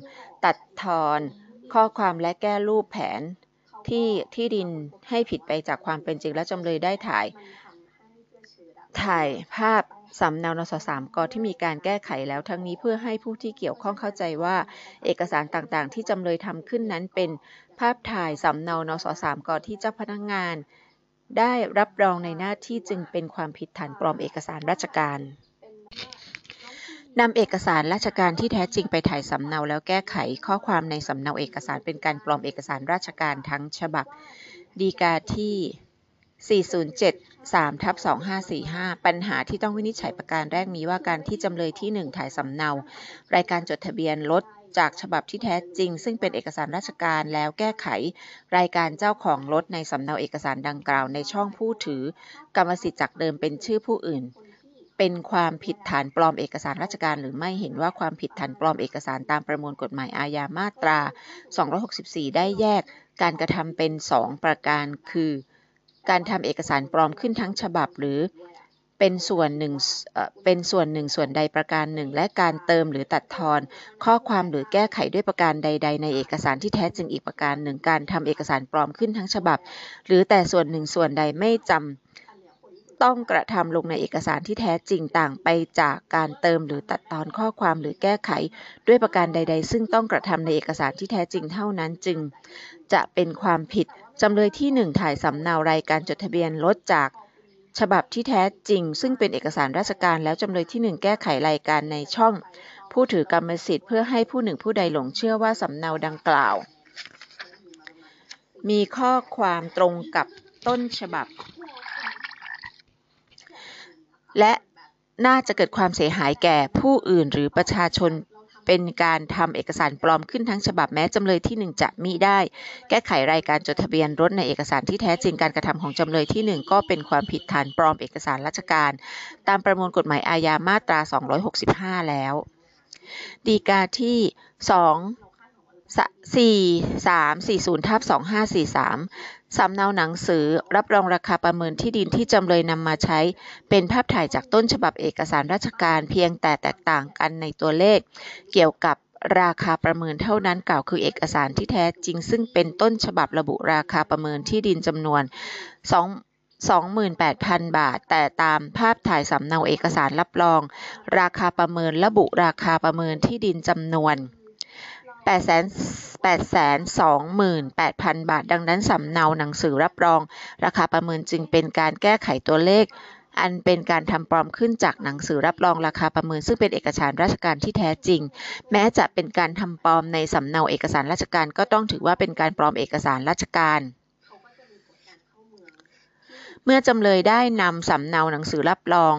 ตัดทอนข้อความและแก้รูปแผนที่ที่ดินให้ผิดไปจากความเป็นจริงและจำเลยได้ถ่ายถ่ายภาพสำเนานสสามกที่มีการแก้ไขแล้วทั้งนี้เพื่อให้ผู้ที่เกี่ยวข้องเข้าใจว่าเอกสารต่างๆที่จำเลยทำขึ้นนั้นเป็นภาพถ่ายสำเนานสสามกที่เจ้าพนักงานได้รับรองในหน้าที่จึงเป็นความผิดฐานปลอมเอกสารราชการ นำเอกสารราชการที่แท้จริงไปถ่ายสำเนาแล้วแก้ไขข้อความในสำเนาเอกสารเป็นการปลอมเอกสารราชการทั้งฉบับฎีกาที่ สี่ศูนย์เจ็ด สาม ทับ สองห้าสี่ห้า ปัญหาที่ต้องวินิจฉัยประการแรกมีว่าการที่จำเลยที่ หนึ่ง ถ่ายสำเนารายการจดทะเบียนลดจากฉบับที่แท้จริงซึ่งเป็นเอกสารราชการแล้วแก้ไขรายการเจ้าของรถในสำเนาเอกสารดังกล่าวในช่องผู้ถือกรรมสิทธิ์จากเดิมเป็นชื่อผู้อื่นเป็นความผิดฐานปลอมเอกสารราชการหรือไม่เห็นว่าความผิดฐานปลอมเอกสารตามประมวลกฎหมายอาญามาตราสองร้อยหกสิบสี่ได้แยกการกระทำเป็นสองประการคือการทำเอกสารปลอมขึ้นทั้งฉบับหรือเป็นส่วนหนึ่งเป็นส่วนหนึ่งส่วนใดประการหนึ่งและการเติมหรือตัดทอนข้อความหรือแก้ไขด้วยประการใดๆในเอกสารที่แท้จริงอีกประการหนึ่งการทำเอกสารปลอมขึ้นทั้งฉบับหรือแต่ส่วนหนึ่งส่วนใดไม่จำต้องกระทำลงในเอกสารที่แท้จริงต่างไปจากการเติมหรือตัดทอนข้อความหรือแก้ไขด้วยประการใดๆซึ่งต้องกระทำในเอกสารที่แท้จริงเท่านั้นจึงจะเป็นความผิดจำเลยที่หนึ่งถ่ายสำเนารายการจดทะเบียนลดจากฉบับที่แท้จริงซึ่งเป็นเอกสารราชการแล้วจำเลยที่หนึ่งแก้ไขรายการในช่องผู้ถือกรรมสิทธิ์เพื่อให้ผู้หนึ่งผู้ใดหลงเชื่อว่าสำเนาดังกล่าวมีข้อความตรงกับต้นฉบับและน่าจะเกิดความเสียหายแก่ผู้อื่นหรือประชาชนเป็นการทำเอกสารปลอมขึ้นทั้งฉบับแม้จำเลยที่หนึ่งจะมิได้แก้ไขรายการจดทะเบียนรถในเอกสารที่แท้จริงการกระทำของจำเลยที่หนึ่งก็เป็นความผิดฐานปลอมเอกสารราชการตามประมวลกฎหมายอาญามาตราสองร้อยหกสิบห้าแล้วฎีกาที่สอง สี่ สาม สี่ ศูนย์ ทับ สองห้าสี่สาม สำเนาหนังสือรับรองราคาประเมินที่ดินที่จำเลยนำมาใช้เป็นภาพถ่ายจากต้นฉบับเอกสารราชการเพียงแต่แตกต่างกันในตัวเลขเกี่ยวกับราคาประเมินเท่านั้นกล่าวคือเอกสารที่แท้จริงซึ่งเป็นต้นฉบับระบุราคาประเมินที่ดินจำนวนสองหมื่นแปดพัน บาทแต่ตามภาพถ่ายสำเนาเอกสารรับรองราคาประเมินระบุราคาประเมินที่ดินจำนวนแปดแสนสองหมื่นแปดพัน บาทดังนั้นสำเนาหนังสือรับรองราคาประเมินจึงเป็นการแก้ไขตัวเลขอันเป็นการทำปลอมขึ้นจากหนังสือรับรองราคาประเมินซึ่งเป็นเอกสารราชการที่แท้จริงแม้จะเป็นการทำปลอมในสำเนาเอกสารราชการก็ต้องถือว่าเป็นการปลอมเอกสารราชการเมื่อจำเลยได้นำสำเนาหนังสือรับรอง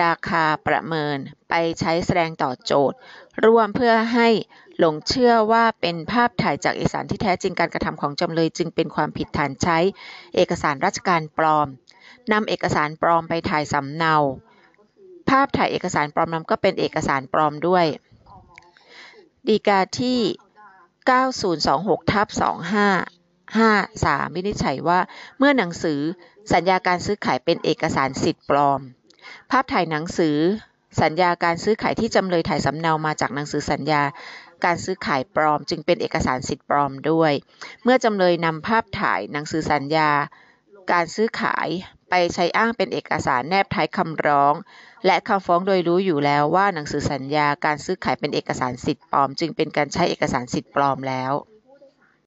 ราคาประเมินไปใช้แสดงต่อโจทย์ร่วมเพื่อให้หลงเชื่อว่าเป็นภาพถ่ายจากเอกสารที่แท้จริงการกระทำของจำเลยจึงเป็นความผิดฐานใช้เอกสารราชการปลอมนำเอกสารปลอมไปถ่ายสำเนาภาพถ่ายเอกสารปลอมนั้นก็เป็นเอกสารปลอมด้วยฎีกาที่ เก้าศูนย์สองหก ทับ สองห้าห้าสาม วินิจฉัยว่าเมื่อหนังสือสัญญาการซื้อขายเป็นเอกสารสิทธิ์ปลอมภาพถ่ายหนังสือสัญญาการซื้อขายที่จำเลยถ่ายสำเนามาจากหนังสือสัญญาการซื้อขายปลอมจึงเป็นเอกสารสิทธิ์ปลอมด้วยเมื่อจำเลยนำภาพถ่ายหนังสือสัญญาการซื้อขายไปใช้อ้างเป็นเอกสารแนบท้ายคำร้องและคำฟ้องโดยรู้อยู่แล้วว่าหนังสือสัญญาการซื้อขายเป็นเอกสารสิทธิ์ปลอมจึงเป็นการใช้เอกสารสิทธิ์ปลอมแล้ว